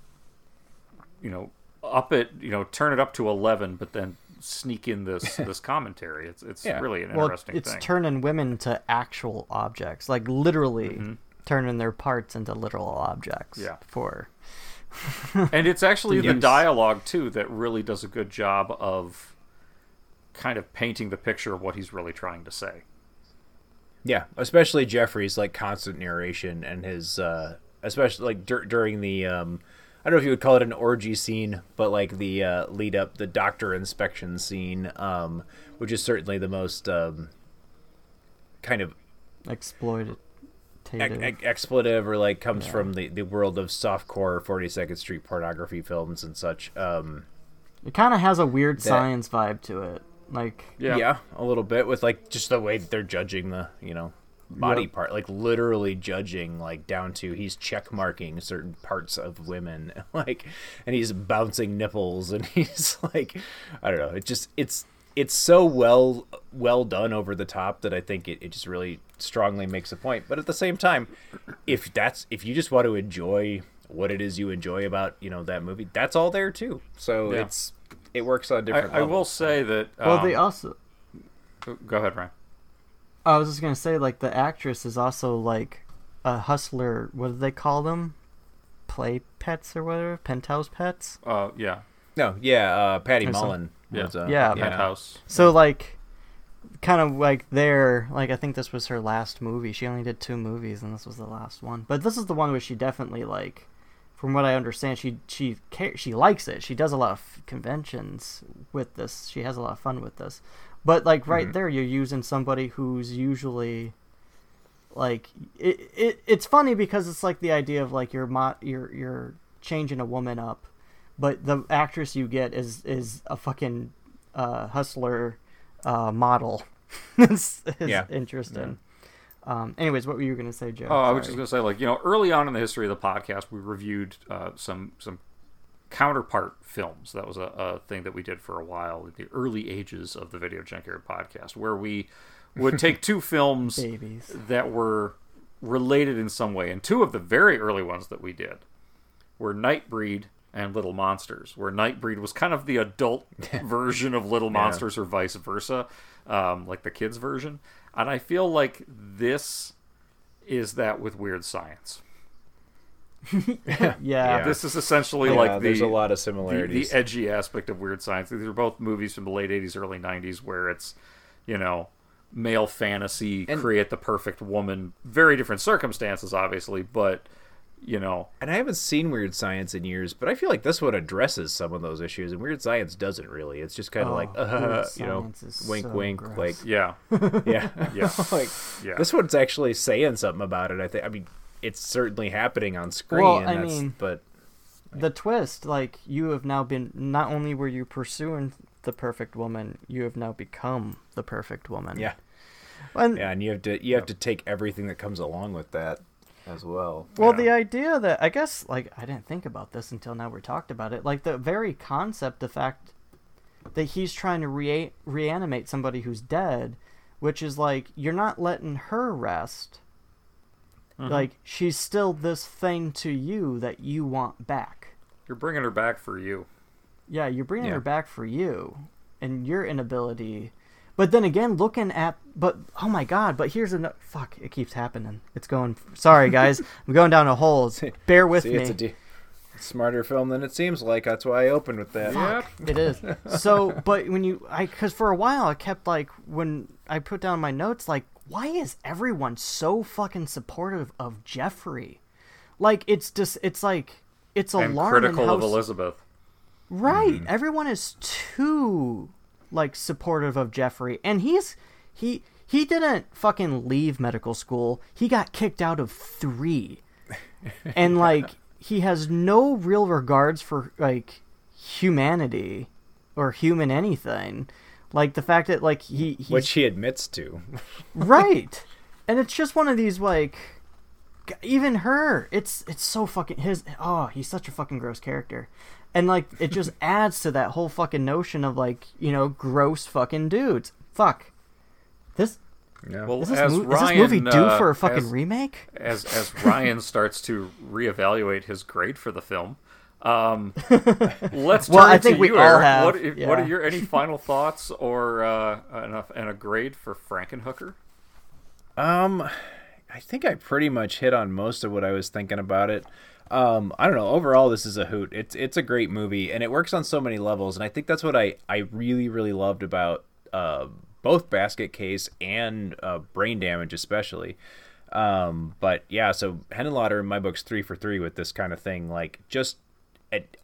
up it, you know, turn it up to 11, but then sneak in this commentary. It's yeah. really an interesting thing. It's turning women to actual objects, like literally turning their parts into literal objects. Yeah. For and it's actually the dialogue too that really does a good job of kind of painting the picture of what he's really trying to say. Yeah, especially Jeffrey's like constant narration and his especially like during the I don't know if you would call it an orgy scene, but like the lead up, the doctor inspection scene, which is certainly the most kind of exploitative, expletive, or like comes from the world of softcore 42nd Street pornography films and such. It kind of has a Weird Science vibe to it, like a little bit, with like just the way that they're judging the body part, like literally judging, like down to he's check marking certain parts of women, like, and he's bouncing nipples, and he's like, I don't know, it just it's so well done over the top that I think it just really strongly makes a point. But at the same time, if you just want to enjoy what it is you enjoy about that movie, that's all there too. So it works on different levels. I will say that well, they also go ahead, Ryan. I was just going to say, like, the actress is also, like, a hustler. What do they call them? Play pets or whatever? Penthouse pets? Patty Mullen. Penthouse. So, like, kind of like their, like, I think this was her last movie. She only did 2 movies, and this was the last one. But this is the one where she definitely, like, from what I understand, she likes it. She does a lot of conventions with this. She has a lot of fun with this. But, like, right there, you're using somebody who's usually, like, it's funny because it's, like, the idea of, like, you're changing a woman up, but the actress you get is a fucking hustler model. It's interesting. Yeah. Anyways, what were you going to say, Joe? Oh, sorry. I was just going to say, like, early on in the history of the podcast, we reviewed some counterpart films. That was a thing that we did for a while in the early ages of the Video Junkyard podcast, where we would take 2 films that were related in some way. And 2 of the very early ones that we did were Nightbreed and Little Monsters, where Nightbreed was kind of the adult version of Little Monsters, or vice versa, like the kids version. And I feel like this is that with Weird Science. This is essentially like there's a lot of similarities. The edgy aspect of Weird Science. These are both movies from the late 80s, early 90s, where it's male fantasy and create the perfect woman. Very different circumstances, obviously, but And I haven't seen Weird Science in years, but I feel like this one addresses some of those issues, and Weird Science doesn't really. It's just kind of wink, so wink, gross. This one's actually saying something about it. I mean. It's certainly happening on screen. Well, the twist, like, you have now been, not only were you pursuing the perfect woman, you have now become the perfect woman. Yeah. And you have to take everything that comes along with that as well. Well, the idea that, I guess, like, I didn't think about this until now we're talked about it. Like, the very concept, the fact that he's trying to reanimate somebody who's dead, which is like, you're not letting her rest. Mm-hmm. Like, she's still this thing to you that you want back. You're bringing her back for you. Yeah, you're bringing her back for you and your inability. But then again, oh my God, but here's another, fuck, it keeps happening. It's going, sorry guys, I'm going down a hole. Bear with me. It's a smarter film than it seems like. That's why I opened with that. Fuck, it is. So, but because for a while I kept like, when I put down my notes, like, why is everyone so fucking supportive of Jeffrey? Like, it's just, it's like, it's alarming. And critical of Elizabeth. Right. Mm-hmm. Everyone is too, like, supportive of Jeffrey. And he didn't fucking leave medical school. He got kicked out of 3. And, like, he has no real regards for, like, humanity or human anything. Like, the fact that, like, he's... Which he admits to. Right. And it's just one of these, like... Even her. It's so fucking... Oh, he's such a fucking gross character. And, like, it just adds to that whole fucking notion of, like, gross fucking dudes. Fuck. This... Yeah. Well, is this movie due for a fucking remake? As Ryan starts to reevaluate his grade for the film... Let's turn I think we all have. What are your any final thoughts or and a grade for Frankenhooker? I think I pretty much hit on most of what I was thinking about it. I don't know. Overall, this is a hoot. It's a great movie, and it works on so many levels. And I think that's what I really, really loved about both Basket Case and Brain Damage especially. But yeah, so Henenlotter in my book's 3 for 3 with this kind of thing, like just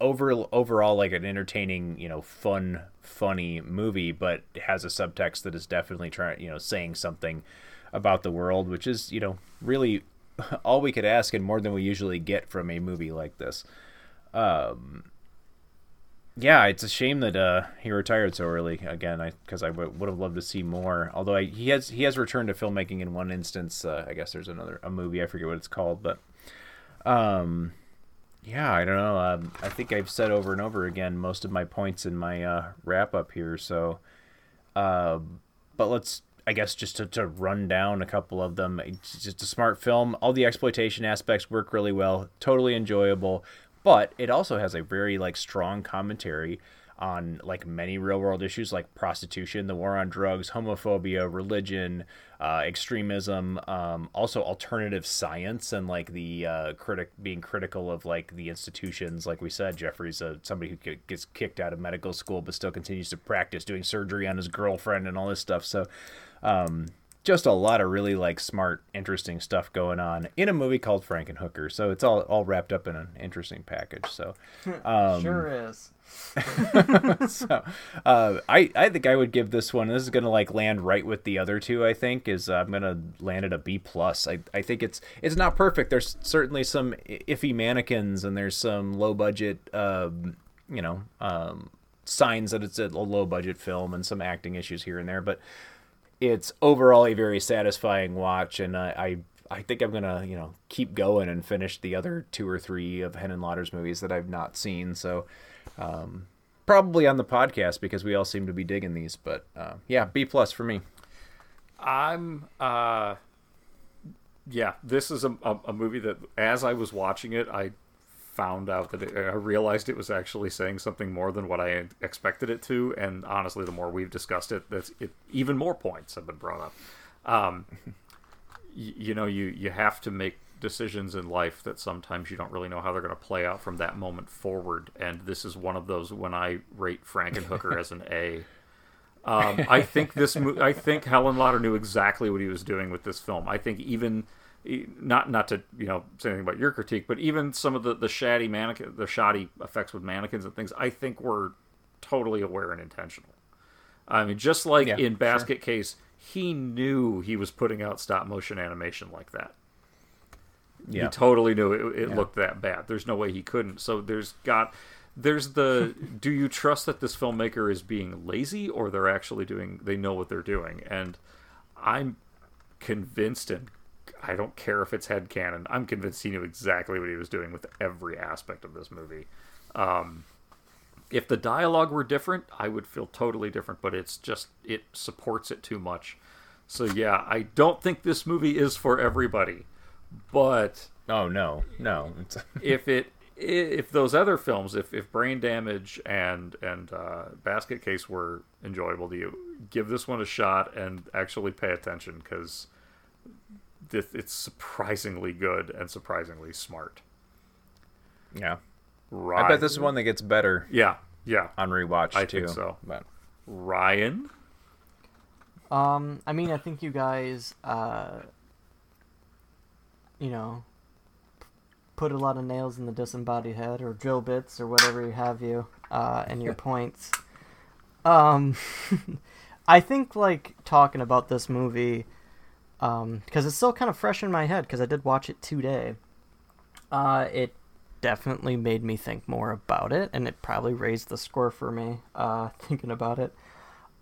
overall like an entertaining, you know, funny movie, but has a subtext that is definitely saying something about the world, which is, you know, really all we could ask and more than we usually get from a movie like this. Yeah, it's a shame that he retired so early again, because I would have loved to see more. Although he has returned to filmmaking in one instance. I guess there's a movie, I forget what it's called, but yeah, I don't know. I think I've said over and over again most of my points in my wrap up here. So, but let's, I guess, just to run down a couple of them. It's just a smart film. All the exploitation aspects work really well. Totally enjoyable. But it also has a very like strong commentary on like many real world issues like prostitution, the war on drugs, homophobia, religion, extremism, also alternative science and like the critical of like the institutions. Like we said, Jeffrey's somebody who gets kicked out of medical school but still continues to practice doing surgery on his girlfriend and all this stuff. So just a lot of really like smart, interesting stuff going on in a movie called Frankenhooker. So it's all wrapped up in an interesting package. So sure is. So I think I would give this one, this is gonna like land right with the other two, I think, is I'm gonna land at a B+. I think it's not perfect. There's certainly some iffy mannequins and there's some low budget signs that it's a low budget film and some acting issues here and there, but it's overall a very satisfying watch, and I think I'm gonna keep going and finish the other 2 or 3 of Henenlotter's movies that I've not seen. So probably on the podcast because we all seem to be digging these. But yeah, B+ for me. I'm this is a movie that as I was watching it, I found out that I realized it was actually saying something more than what I had expected it to. And honestly, the more we've discussed it, even more points have been brought up. You have to make decisions in life that sometimes you don't really know how they're going to play out from that moment forward. And this is one of those when I rate Frankenhooker as an A. I think I think Henenlotter knew exactly what he was doing with this film. I think even... Not to say anything about your critique, but even some of the shoddy effects with mannequins and things, I think were totally aware and intentional. I mean, just like in Basket Case, he knew he was putting out stop motion animation like that. Yeah. He totally knew it looked that bad. There's no way he couldn't. So there's the do you trust that this filmmaker is being lazy or they're actually they know what they're doing? And I'm convinced I don't care if it's headcanon. I'm convinced he knew exactly what he was doing with every aspect of this movie. If the dialogue were different, I would feel totally different, but it's just, it supports it too much. So yeah, I don't think this movie is for everybody, but... Oh, no. If those other films, if Brain Damage and Basket Case were enjoyable to you, give this one a shot and actually pay attention, because... it's surprisingly good and surprisingly smart. Yeah. Ryan. I bet this is one that gets better. Yeah. On rewatch, I think so. But. Ryan? I mean, I think you guys, put a lot of nails in the disembodied head or drill bits or whatever you have and your points. I think, like, talking about this movie... because it's still kind of fresh in my head because I did watch it today. It definitely made me think more about it, and it probably raised the score for me thinking about it.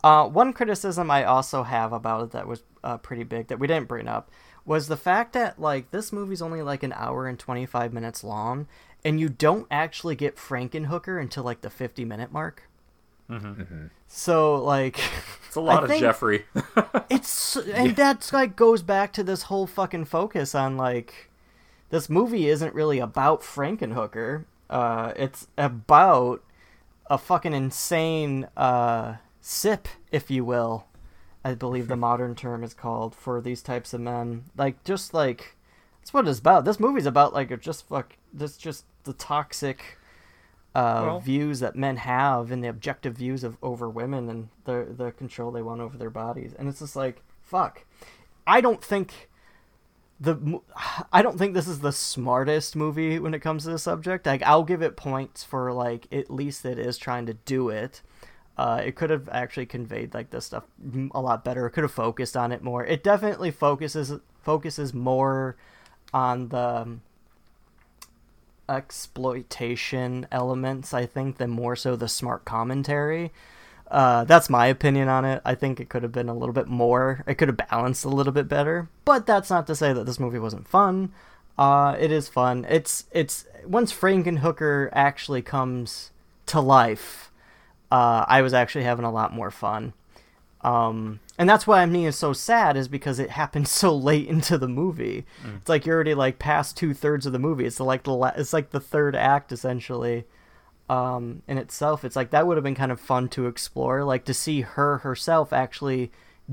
One criticism I also have about it that was pretty big that we didn't bring up was the fact that like this movie's only like an hour and 25 minutes long, and you don't actually get Frankenhooker until like the 50-minute mark. Mm-hmm. So like it's a lot of Jeffrey. That's like goes back to this whole fucking focus on like this movie isn't really about Frankenhooker. It's about a fucking insane sip, if you will, I believe the modern term is called, for these types of men. Like, just like, that's what it's about. This movie's about, like, just fuck, this just the toxic views that men have and the objective views of over women and the control they want over their bodies. And it's just like, fuck. I don't think this is the smartest movie when it comes to the subject. Like, I'll give it points for, like, at least it is trying to do it. It could have actually conveyed, like, this stuff a lot better. It could have focused on it more. It definitely focuses more on the exploitation elements, I think, than more so the smart commentary. That's my opinion on it. I think it could have been a little bit more. It could have balanced a little bit better. But that's not to say that this movie wasn't fun. It is fun. It's once Frankenhooker actually comes to life, I was actually having a lot more fun. And that's why I mean it's so sad, is because it happened so late into the movie. Mm. It's like you're already like past 2/3 of the movie. It's like the third act essentially. In itself, it's like that would have been kind of fun to explore, like to see her herself actually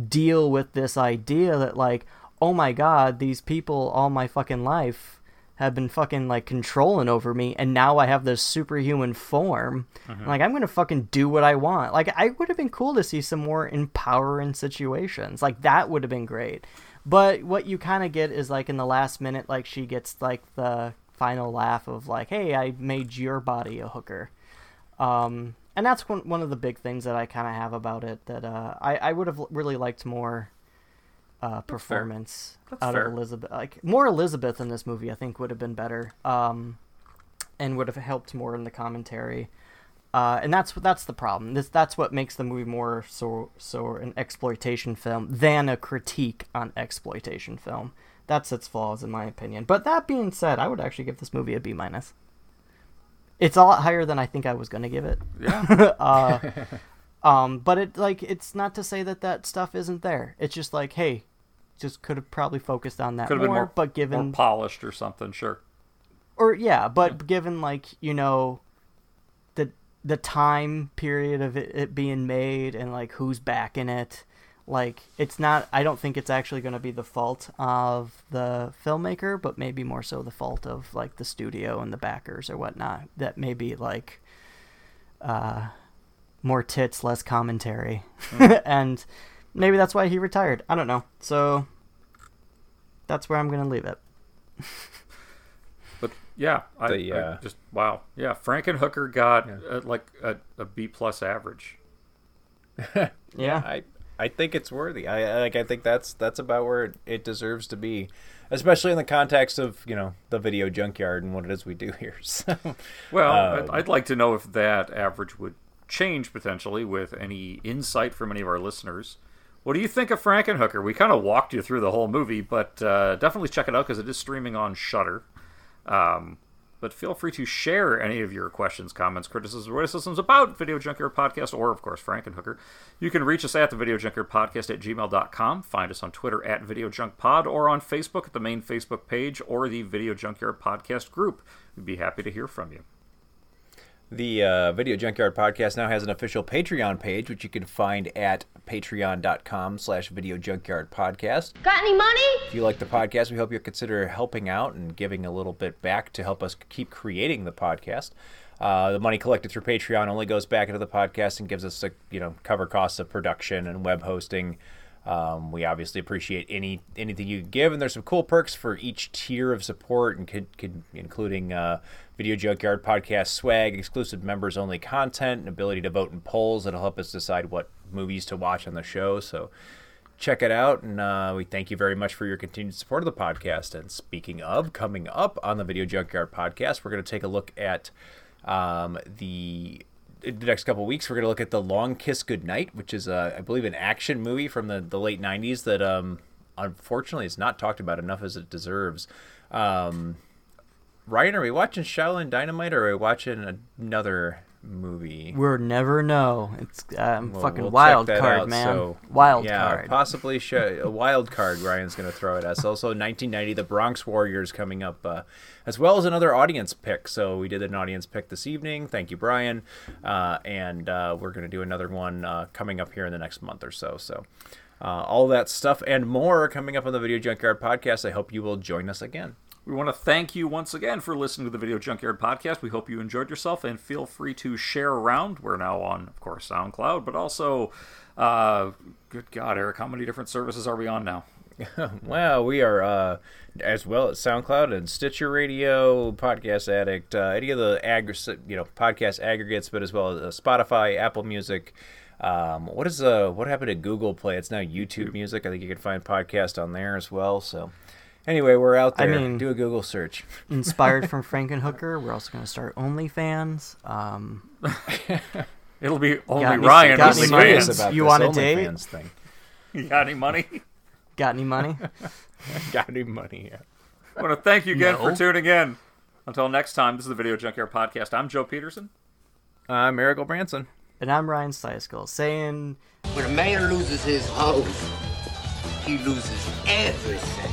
deal with this idea that, like, oh my god, these people all my fucking life have been fucking, like, controlling over me, and now I have this superhuman form. Mm-hmm. Like, I'm gonna fucking do what I want. Like, I would have been cool to see some more empowering situations. Like, that would have been great. But what you kind of get is, like, in the last minute, like, she gets, like, the final laugh of, like, hey, I made your body a hooker. And that's one of the big things that I kind of have about it, that I would have really liked more performance out of Elizabeth. Like, more Elizabeth in this movie I think would have been better, and would have helped more in the commentary. And that's the problem. That's what makes the movie more so an exploitation film than a critique on exploitation film. That's its flaws, in my opinion. But that being said, I would actually give this movie a B minus. It's a lot higher than I think I was going to give it. Yeah. But it, like, it's not to say that stuff isn't there. It's just like, hey, just could have probably focused on that more, but given more polished or something, sure. Or yeah, but given, like, you know, the time period of it being made and, like, who's back in it. Like, it's not, I don't think it's actually going to be the fault of the filmmaker, but maybe more so the fault of, like, the studio and the backers or whatnot. That may be, like, more tits, less commentary. Mm. And maybe that's why he retired. I don't know. So that's where I'm going to leave it. But, yeah. I just, wow. Yeah, Frankenhooker got, like, a B-plus average. Yeah. I think it's worthy. I think that's about where it deserves to be, especially in the context of, you know, the Video Junkyard and what it is we do here. So, well, I'd like to know if that average would change potentially with any insight from any of our listeners. What do you think of Frankenhooker? We kind of walked you through the whole movie, but definitely check it out because it is streaming on Shudder. But feel free to share any of your questions, comments, criticisms, or witticisms about Video Junkyard Podcast or, of course, Frankenhooker. You can reach us at the Video Junkyard Podcast at gmail.com. Find us on Twitter at Video Junk Pod or on Facebook at the main Facebook page or the Video Junkyard Podcast group. We'd be happy to hear from you. The Video Junkyard Podcast now has an official Patreon page, which you can find at patreon.com/Video Junkyard Podcast. Got any money? If you like the podcast, we hope you'll consider helping out and giving a little bit back to help us keep creating the podcast. The money collected through Patreon only goes back into the podcast and gives us a, you know, cover costs of production and web hosting. We obviously appreciate anything you give, and there's some cool perks for each tier of support, and including Video Junkyard Podcast swag, exclusive members-only content, and ability to vote in polls that'll help us decide what movies to watch on the show. So check it out, and we thank you very much for your continued support of the podcast. And speaking of, coming up on the Video Junkyard Podcast, we're going to take a look at the next couple of weeks, we're going to look at The Long Kiss Goodnight, which is, I believe, an action movie from the late 90s that, unfortunately, is not talked about enough as it deserves. Ryan, are we watching Shaolin Dynamite, or are we watching another movie. We'll never know. It's fucking wild card, out, man. So, wild card. Yeah, possibly a wild card Ryan's going to throw at us. Also, 1990, The Bronx Warriors coming up, as well as another audience pick. So we did an audience pick this evening. Thank you, Brian. And we're going to do another one coming up here in the next month or so. So all that stuff and more coming up on the Video Junkyard Podcast. I hope you will join us again. We want to thank you once again for listening to the Video Junkyard Podcast. We hope you enjoyed yourself, and feel free to share around. We're now on, of course, SoundCloud, but also, good God, Eric, how many different services are we on now? Well, we are as well as SoundCloud and Stitcher Radio, Podcast Addict, any of the podcast aggregates, but as well as Spotify, Apple Music. What happened to Google Play? It's now YouTube Music. I think you can find podcast on there as well, so... Anyway, we're out there. I mean, do a Google search. Inspired from Frankenhooker. We're also going to start OnlyFans. It'll be only Ryan. OnlyFans. You want a date? Thing. You got any money? Yeah. I want to thank you again for tuning in. Until next time, this is the Video Junkyard Podcast. I'm Joe Peterson. I'm Eric O'Branson. And I'm Ryan Slicekill, saying... When a man loses his house, he loses everything.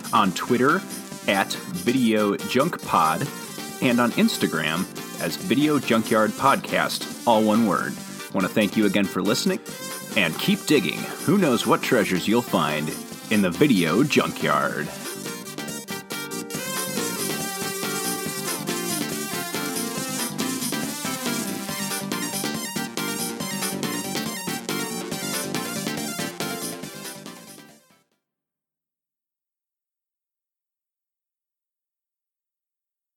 On Twitter at Video Junk Pod, and on Instagram as Video Junkyard Podcast, all one word. Want to thank you again for listening, and keep digging. Who knows what treasures you'll find in the Video Junkyard.